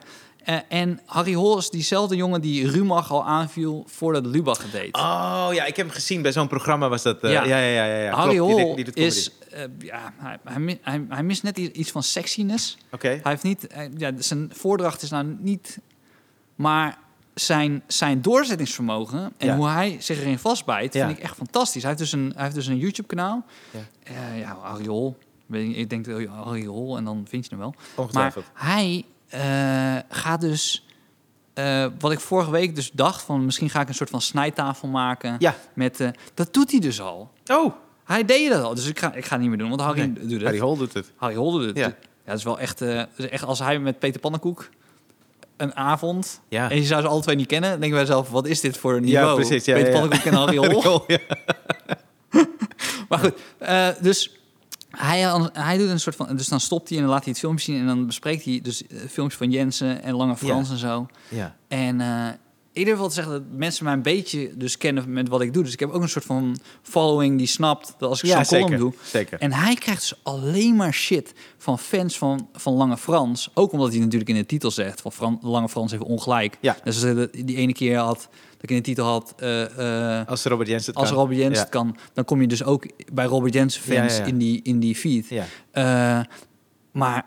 Uh, en Harry Hol is diezelfde jongen die Rumach al aanviel voordat Lubach het deed. Oh ja, ik heb hem gezien bij zo'n programma was dat. Uh, ja. Ja, ja, ja, ja. Harry Hol die, die, die is, uh, ja, hij, hij, hij, hij mist net iets van sexiness. Oké. Okay. Hij heeft niet, hij, ja, zijn voordracht is nou niet, maar... Zijn, zijn doorzettingsvermogen en ja. hoe hij zich erin vastbijt, vind ja. ik echt fantastisch. Hij heeft dus een, hij heeft dus een YouTube-kanaal. Ja, uh, ja Ariol. Ik denk Ariol en dan vind je hem wel. Ongetwijfeld. Maar hij uh, gaat dus... Uh, wat ik vorige week dus dacht, van misschien ga ik een soort van snijtafel maken. Ja. Met, uh, dat doet hij dus al. Oh. Hij deed dat al, dus ik ga, ik ga het niet meer doen, want Harry nee. doet het. Harry Hol doet het. Harry Hol doet het. Ja, ja dat is wel echt, uh, echt... Als hij met Peter Pannenkoek... een avond, ja. en je zou ze alle twee niet kennen... dan denk ik bij mezelf, wat is dit voor een niveau? Ja, precies. Ja, Peter ja, ja. Pannenkoek en Harry Hol. Ja. Maar goed, uh, dus hij, hij doet een soort van... Dus dan stopt hij en dan laat hij het filmpje zien... en dan bespreekt hij dus filmpjes van Jensen en Lange Frans ja. en zo. Ja. En uh, in ieder geval te zeggen dat mensen mij een beetje dus kennen met wat ik doe. Dus ik heb ook een soort van following die snapt... dat als ik ja, zo'n column doe. Zeker. En hij krijgt dus alleen maar shit van fans van, van Lange Frans. Ook omdat hij natuurlijk in de titel zegt... van Fran, Lange Frans heeft ongelijk. Ja. Dus die ene keer had... dat ik in de titel had... Uh, uh, als Robert Jensen het, als kan. Robert Jensen ja. het kan. Dan kom je dus ook bij Robert Jensen fans ja, ja, ja. In, die, in die feed. Ja. Uh, maar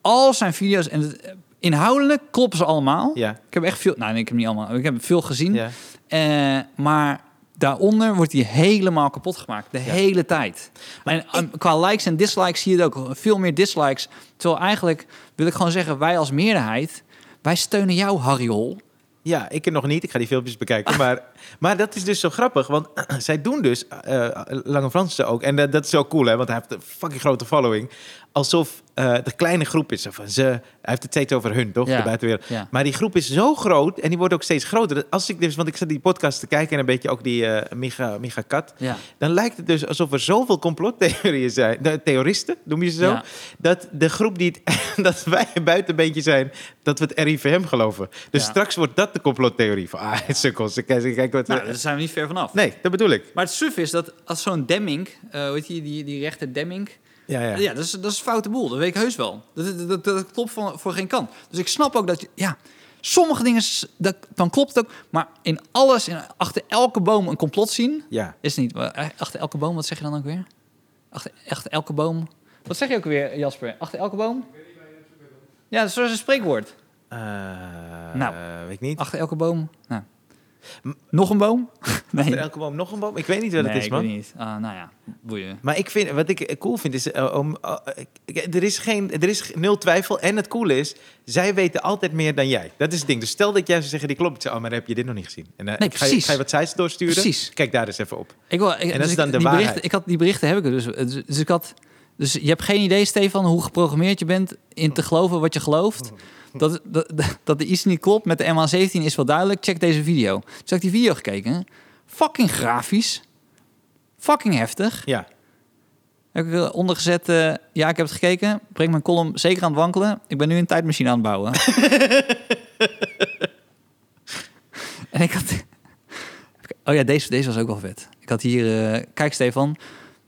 al zijn video's... en het, inhoudelijk kloppen ze allemaal. Ja. Ik heb echt veel... Nou, nee, ik heb niet allemaal... Ik heb veel gezien. Ja. Uh, maar daaronder wordt hij helemaal kapot gemaakt. De ja. hele tijd. Maar en ik... qua likes en dislikes zie je het ook. Veel meer dislikes. Terwijl eigenlijk wil ik gewoon zeggen... wij als meerderheid... wij steunen jou, Harry Hol. Ja, ik er nog niet. Ik ga die filmpjes bekijken. Ah. Maar, maar dat is dus zo grappig. Want zij doen dus... Uh, Lange Franse ook. En dat, dat is zo cool, hè. Want hij heeft een fucking grote following. Alsof... Uh, de kleine groep is van ze. Hij heeft het steeds over hun, toch? Ja. De buitenwereld. Ja. Maar die groep is zo groot en die wordt ook steeds groter. Als ik dus, want ik zat die podcast te kijken en een beetje ook die uh, Micha, Micha Kat. Ja. Dan lijkt het dus alsof er zoveel complottheorieën zijn. De theoristen, noem je ze zo? Ja. Dat de groep die het, dat wij een buitenbeentje zijn, dat we het R I V M geloven. Dus ja. straks wordt dat de complottheorie van ah, het sukkels. Kijk, kijk wat. Nou, daar zijn we niet ver vanaf. Nee, dat bedoel ik. Maar het suf is dat als zo'n Demming, uh, weet je, die, die rechter Demming. Ja, ja. ja dat, is, dat is een foute boel. Dat weet ik heus wel. Dat, dat, dat, dat klopt van, voor geen kant. Dus ik snap ook dat... Je, ja, sommige dingen... Dat, dan klopt het ook. Maar in alles... In, achter elke boom een complot zien... Ja. Is niet... Achter elke boom... Wat zeg je dan ook weer? Achter, achter elke boom... Wat zeg je ook weer, Jasper? Achter elke boom? Ja, dat is een spreekwoord. Uh, nou. Uh, weet ik niet. Achter elke boom... Nou. Nog een boom? Nee. Achter elke boom nog een boom? Ik weet niet wat nee, het is, man. Nee, ik weet niet. Uh, nou ja, boeien. Maar ik vind, wat ik cool vind is... Uh, um, uh, er is geen, er is nul twijfel. En het coole is, zij weten altijd meer dan jij. Dat is het ding. Dus stel dat jij zou zeggen, die klopt. Oh, maar heb je dit nog niet gezien? En, uh, nee, precies. Ga je, ga je wat zij ze doorsturen? Precies. Kijk daar eens even op. Ik wil, ik, en dat dus is dan ik, de die waarheid. Berichten, ik had, die berichten heb ik dus, dus. Dus ik had... Dus je hebt geen idee, Stefan, hoe geprogrammeerd je bent... in te geloven wat je gelooft. Dat, dat, dat de iets niet klopt met de M H zeventien is wel duidelijk. Check deze video. Dus heb ik die video gekeken. Fucking grafisch. Fucking heftig. Ja. Heb ik ondergezet... Uh, ja, ik heb het gekeken. Breng mijn column zeker aan het wankelen. Ik ben nu een tijdmachine aan het bouwen. En ik had... Oh ja, deze, deze was ook wel vet. Ik had hier... Uh, kijk, Stefan...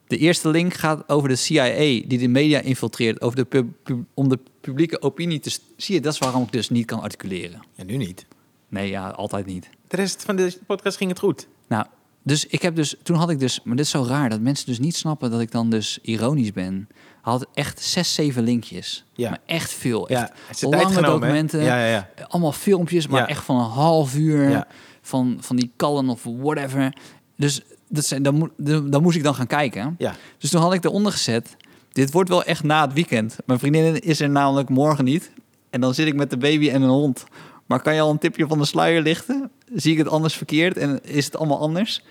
De eerste link gaat over de C I A die de media infiltreert over de pub, pub, om de publieke opinie te... St- Zie je, dat is waarom ik dus niet kan articuleren. En ja, nu niet. Nee, ja, altijd niet. De rest van de podcast ging het goed. Nou, dus ik heb dus... Toen had ik dus... Maar dit is zo raar dat mensen dus niet snappen dat ik dan dus ironisch ben. Had echt zes, zeven linkjes. Ja. Maar echt veel. Echt ja, lange genomen, documenten. Ja, ja, ja. Allemaal filmpjes, maar ja. echt van een half uur. Ja. Van, van die kallen of whatever. Dus dat zijn, dan, dan moest ik dan gaan kijken. Ja. Dus toen had ik eronder gezet... Dit wordt wel echt na het weekend. Mijn vriendin is er namelijk morgen niet. En dan zit ik met de baby en een hond... Maar kan je al een tipje van de sluier lichten? Zie ik het anders verkeerd en is het allemaal anders?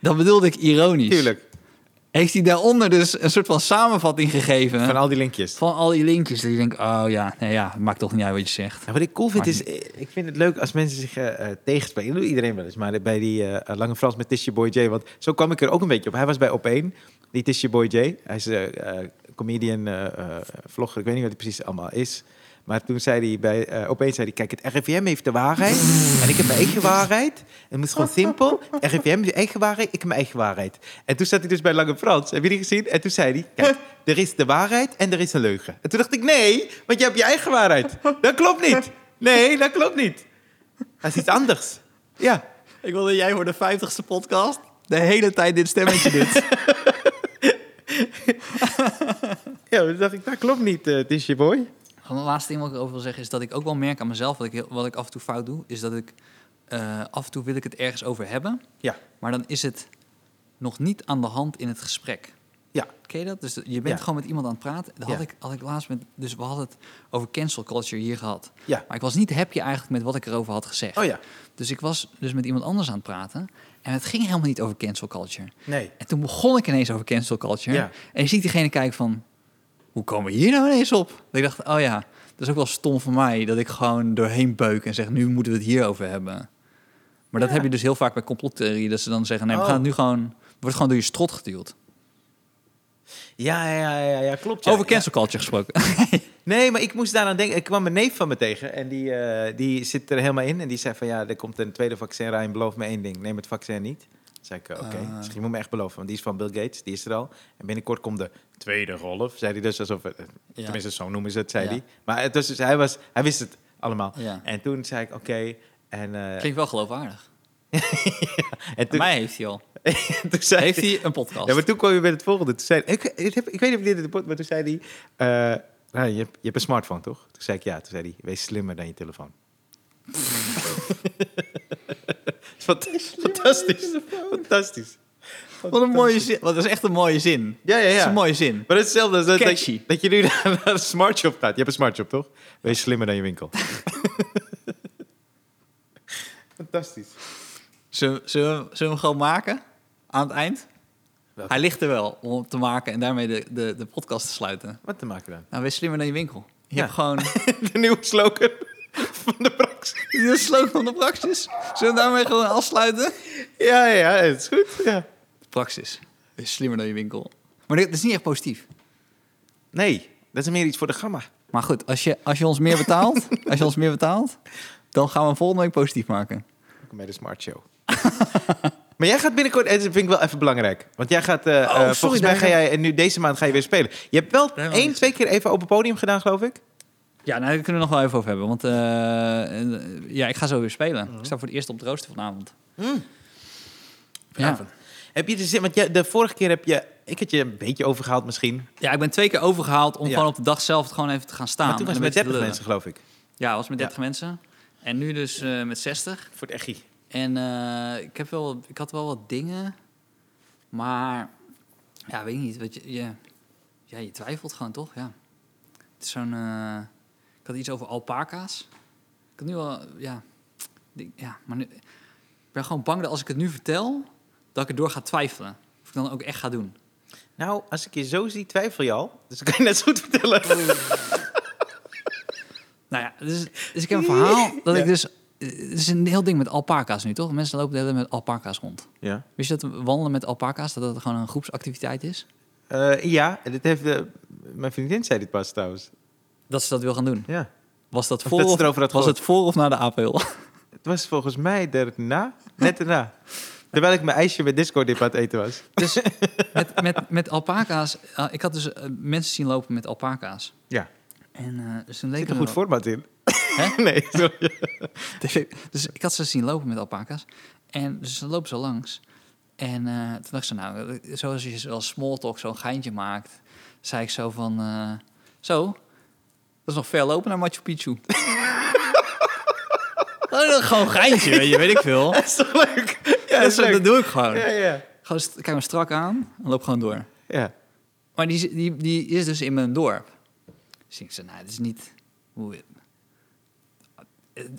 Dat bedoelde ik ironisch. Tuurlijk. Heeft hij daaronder dus een soort van samenvatting gegeven? Van al die linkjes. Van al die linkjes. Dat je denkt, oh ja, nee, ja, maakt toch niet uit wat je zegt. Ja, wat ik cool vind is, ik vind het leuk als mensen zich uh, tegenspreken. Dat doet iedereen wel eens, maar bij die uh, Lange Frans met Tishy Boy J. Want zo kwam ik er ook een beetje op. Hij was bij Op één, die Tishy Boy J. Hij is uh, comedian, uh, vlogger, ik weet niet wat hij precies allemaal is. Maar toen zei hij bij, uh, opeens zei hij, kijk, het R I V M heeft de waarheid. En ik heb mijn eigen waarheid. Het is gewoon simpel. R I V M heeft de eigen waarheid, ik heb mijn eigen waarheid. En toen zat ik dus bij Lange Frans. Heb je die gezien? En toen zei hij, kijk, er is de waarheid en er is een leugen. En toen dacht ik, nee, want je hebt je eigen waarheid. Dat klopt niet. Nee, dat klopt niet. Dat is iets anders. Ja. Ik wil dat jij voor de vijftigste podcast de hele tijd dit stemmetje doet. Ja, toen dacht ik, dat klopt niet, uh, Tishy Boy. En de laatste ding wat ik erover wil zeggen is dat ik ook wel merk aan mezelf... wat ik, heel, wat ik af en toe fout doe, is dat ik... Uh, af en toe wil ik het ergens over hebben. Ja. Maar dan is het nog niet aan de hand in het gesprek. Ja. Ken je dat? Dus je bent ja. gewoon met iemand aan het praten. Dat had, ja. ik, had ik laatst met... Dus we hadden het over cancel culture hier gehad. Ja. Maar ik was niet happy eigenlijk met wat ik erover had gezegd. Oh ja. Dus ik was dus met iemand anders aan het praten... En het ging helemaal niet over cancel culture. Nee. En toen begon ik ineens over cancel culture. Ja. En je ziet diegene kijken van... Hoe komen we hier nou ineens op? Dat ik dacht, oh ja, dat is ook wel stom van mij... dat ik gewoon doorheen beuk en zeg, nu moeten we het hierover hebben. Maar ja. dat heb je dus heel vaak bij complottheorie... dat ze dan zeggen, nee, oh. we gaan het nu gewoon... Het wordt gewoon door je strot geduwd. Ja, ja, ja, ja, klopt. Ja. Over cancel culture gesproken. Nee, maar ik moest daaraan denken... Ik kwam mijn neef van me tegen en die, uh, die zit er helemaal in... en die zei van, ja, er komt een tweede vaccin... Ryan, beloof me één ding, neem het vaccin niet... Zei ik, oké, okay, uh. dus je moet me echt beloven. Want die is van Bill Gates, die is er al. En binnenkort komt de tweede golf, zei hij dus alsof... Ja. Tenminste, zo noemen ze het, zei ja. hij. Maar het was dus, hij, was, hij wist het allemaal. Ja. En toen zei ik, oké... Okay, uh... Klinkt wel geloofwaardig. Ja, en toen... Mij heeft hij al. Toen zei heeft hij een podcast. Ja, maar toen kwam je bij het volgende. Toen zei, ik, ik, heb, ik weet niet of dit de podcast... Maar toen zei hij... Uh, nou, je, je hebt een smartphone, toch? Toen zei ik, ja. Toen zei hij, wees slimmer dan je telefoon. Fantastisch. Fantastisch. Fantastisch. Wat een mooie zin. Want dat is echt een mooie zin. Ja, ja, ja. Dat is een mooie zin. Maar het is hetzelfde als dat, dat, je, dat je nu naar een smartshop gaat. Je hebt een smartshop, toch? Wees slimmer dan je winkel. Fantastisch. Zullen, zullen, zullen we hem gewoon maken? Aan het eind? Welke? Hij ligt er wel om te maken en daarmee de, de, de podcast te sluiten. Wat te maken dan? Nou, wees slimmer dan je winkel. Je ja. hebt gewoon... de nieuwe slogan... van de Praxis. De slogan van de Praxis. Zullen we daarmee gewoon afsluiten? Ja, ja, het is goed. Ja. De Praxis. Is slimmer dan je winkel. Maar dat is niet echt positief. Nee, dat is meer iets voor de gamma. Maar goed, als je, als je ons meer betaalt, als je ons meer betaalt, dan gaan we hem volgende week positief maken. Ook met de Smart Show. Maar jij gaat binnenkort, en dat vind ik wel even belangrijk. Want jij gaat, uh, oh, sorry, volgens mij ga jij, nu deze maand ga je weer spelen. Je hebt wel één, twee keer even open podium gedaan, geloof ik. Ja, nou, daar kunnen we nog wel even over hebben. Want uh, ja, ik ga zo weer spelen. Mm-hmm. Ik sta voor het eerst op het rooster vanavond. Mm. Vanavond. Ja. Heb je de zin? Want je, de vorige keer heb je... Ik had je een beetje overgehaald misschien. Ja, ik ben twee keer overgehaald om ja. gewoon op de dag zelf gewoon even te gaan staan. Maar toen was het met dertig mensen, geloof ik. Ja, was met dertig ja. mensen. En nu dus uh, met zestig. Voor het echie. En uh, ik, heb wel, ik had wel wat dingen. Maar ja, weet ik niet. Weet je, je, ja, je twijfelt gewoon toch? Ja. Het is zo'n... Uh, Ik had iets over alpaca's. Ik had nu al, ja, ja, maar nu, ik ben gewoon bang dat als ik het nu vertel, dat ik erdoor ga twijfelen. Of ik dan ook echt ga doen. Nou, als ik je zo zie, twijfel je al. Dus dan kan je net zo goed vertellen. Oh. nou ja, dus, dus ik heb een verhaal dat ja. ik dus... Het is een heel ding met alpaca's nu, toch? Mensen lopen de hele tijd met alpaca's rond. Ja. Wist je dat wandelen met alpaca's, dat dat gewoon een groepsactiviteit is? Uh, ja, dit heeft de, mijn vriendin zei dit pas trouwens. Dat ze dat wil gaan doen. Ja. Was dat voor of, dat of was het voor of na de Apenheul? Het was volgens mij daarna, net daarna. Terwijl ik mijn ijsje met Disco-dip aan het eten was. Dus met, met, met alpaca's... Uh, ik had dus uh, mensen zien lopen met alpaca's. Ja. En, uh, dus er zit een goed format in. Hè? Nee, sorry. Dus ik had ze zien lopen met alpakas. En dus ze loopt zo langs. En uh, toen dacht ze, nou, zoals je wel small talk zo'n geintje maakt, zei ik zo van, uh, zo, dat is nog ver lopen naar Machu Picchu. Oh, gewoon een geintje, weet je, weet ik veel. Dat is toch leuk? Ja, dat, is leuk. Dat doe ik gewoon. Ja, ja. Gewoon st- kijk me strak aan en loop gewoon door. Ja. Maar die, die, die is dus in mijn dorp. Dus ik zei, nou, dit is niet...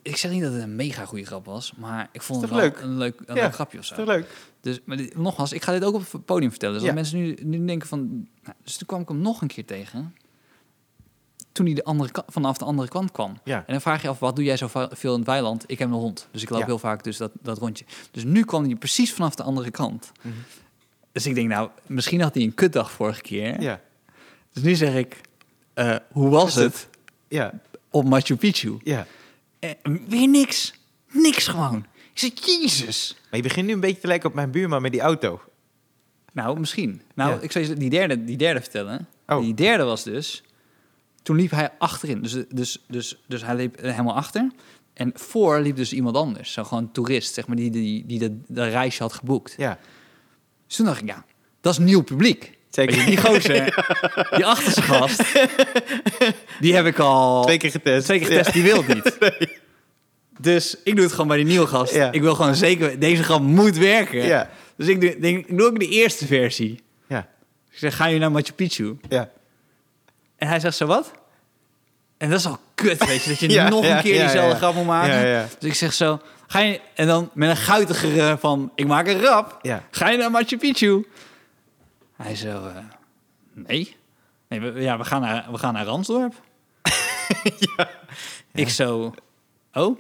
Ik zeg niet dat het een mega goede grap was, maar ik vond het wel leuk? een, leuk, een ja, leuk grapje of zo. Is toch leuk? Dus, maar dit, nogmaals, ik ga dit ook op het podium vertellen. Dus ja. Als mensen nu, nu denken van... Nou, dus toen kwam ik hem nog een keer tegen... toen hij de andere ka- vanaf de andere kant kwam. Ja. En dan vraag je af, wat doe jij zo va- veel in het weiland? Ik heb een hond, dus ik loop ja. heel vaak dus dat, dat rondje. Dus nu kwam hij precies vanaf de andere kant. Mm-hmm. Dus ik denk, nou, misschien had hij een kutdag vorige keer. Ja. Dus nu zeg ik, uh, hoe was het, het? Ja. Op Machu Picchu? Ja. Eh, weer niks. Niks gewoon. Ik zeg, Jezus. Maar je begint nu een beetje te lijken op mijn buurman met die auto. Nou, misschien. Nou, ja. Ik zou je die derde, die derde vertellen. Oh. Die derde was dus... Toen liep hij achterin. Dus, dus, dus, dus hij liep helemaal achter. En voor liep dus iemand anders. Zo gewoon een toerist, zeg maar, die, die, die dat, dat reisje had geboekt. Ja. Dus toen dacht ik, ja, dat is nieuw publiek. Zeker. Die gozer, ja. Die achterste gast, die heb ik al... Twee keer getest. Twee keer getest, ja. Die wil het niet. Nee. Dus ik doe het gewoon bij die nieuwe gast. Ja. Ik wil gewoon zeker... Deze grap moet werken. Ja. Dus ik doe, denk, ik doe ook de eerste versie. Ja. Dus ik zeg, ga je naar Machu Picchu? Ja. En hij zegt zo, wat? En dat is al kut, weet je. Dat je ja, nog ja, een keer ja, diezelfde ja, grap moet maken. Ja, ja. Dus ik zeg zo, ga je... En dan met een guitigere van, ik maak een rap. Ja. Ga je naar Machu Picchu? Hij zo, uh, nee. nee we, ja, we gaan naar, we gaan naar Randstad. Ja. Ik zo, oh?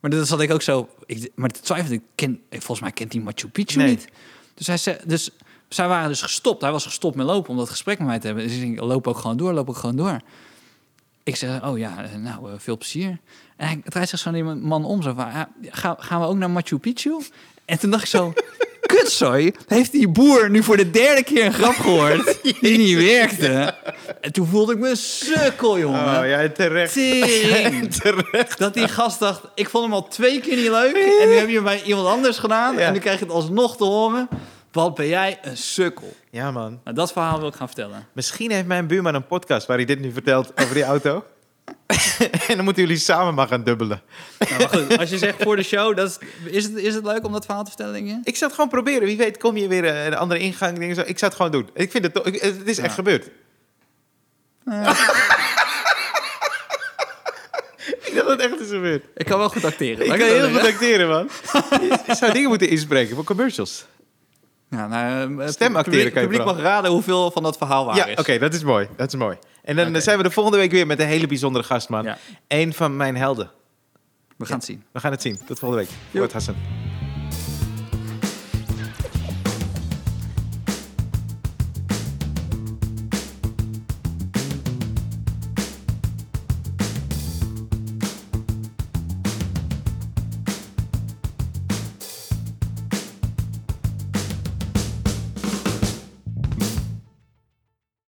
Maar dat zat ik ook zo... Ik, maar dat twijfelde ik, ken, volgens mij kent hij Machu Picchu nee. niet. Dus hij zei... Dus, zij waren dus gestopt. Hij was gestopt met lopen om dat gesprek met mij te hebben. Dus ik denk, loop ook gewoon door, loop ook gewoon door. Ik zeg, oh ja, nou, veel plezier. En hij draait zich zo naar die man om. Zo van, Ga, gaan we ook naar Machu Picchu? En toen dacht ik zo, kutzooi, heeft die boer nu voor de derde keer een grap gehoord die niet werkte? En toen voelde ik me een sukkel, jongen. Oh ja, terecht. terecht. Dat die gast dacht, ik vond hem al twee keer niet leuk. En nu heb je hem bij iemand anders gedaan. Ja. En nu krijg je het alsnog te horen. Wat ben jij een sukkel. Ja, man. Nou, dat verhaal wil ik gaan vertellen. Misschien heeft mijn buurman een podcast waar hij dit nu vertelt over die auto. En dan moeten jullie samen maar gaan dubbelen. Nou, maar goed, als je zegt voor de show, dat is, is, het, is het leuk om dat verhaal te vertellen, denk je? Ik zou het gewoon proberen. Wie weet kom je weer een andere ingang. Denk zo. Ik zou het gewoon doen. Ik vind het, to- ik, het is echt ja. gebeurd. Ja. Ik dacht dat het echt is gebeurd. Ik kan wel goed acteren. Ik kan heel goed acteren, man. Ik zou dingen moeten inspreken voor commercials. Ja, nou, het stemacteren publiek, kan je publiek mag raden hoeveel van dat verhaal waar ja, is. Ja, oké, okay, dat is mooi. Dat is mooi. En dan okay. zijn we de volgende week weer met een hele bijzondere gast, man. Ja. Eén van mijn helden. We gaan ja. het zien. We gaan het zien. Tot volgende week. Goed, Hassan.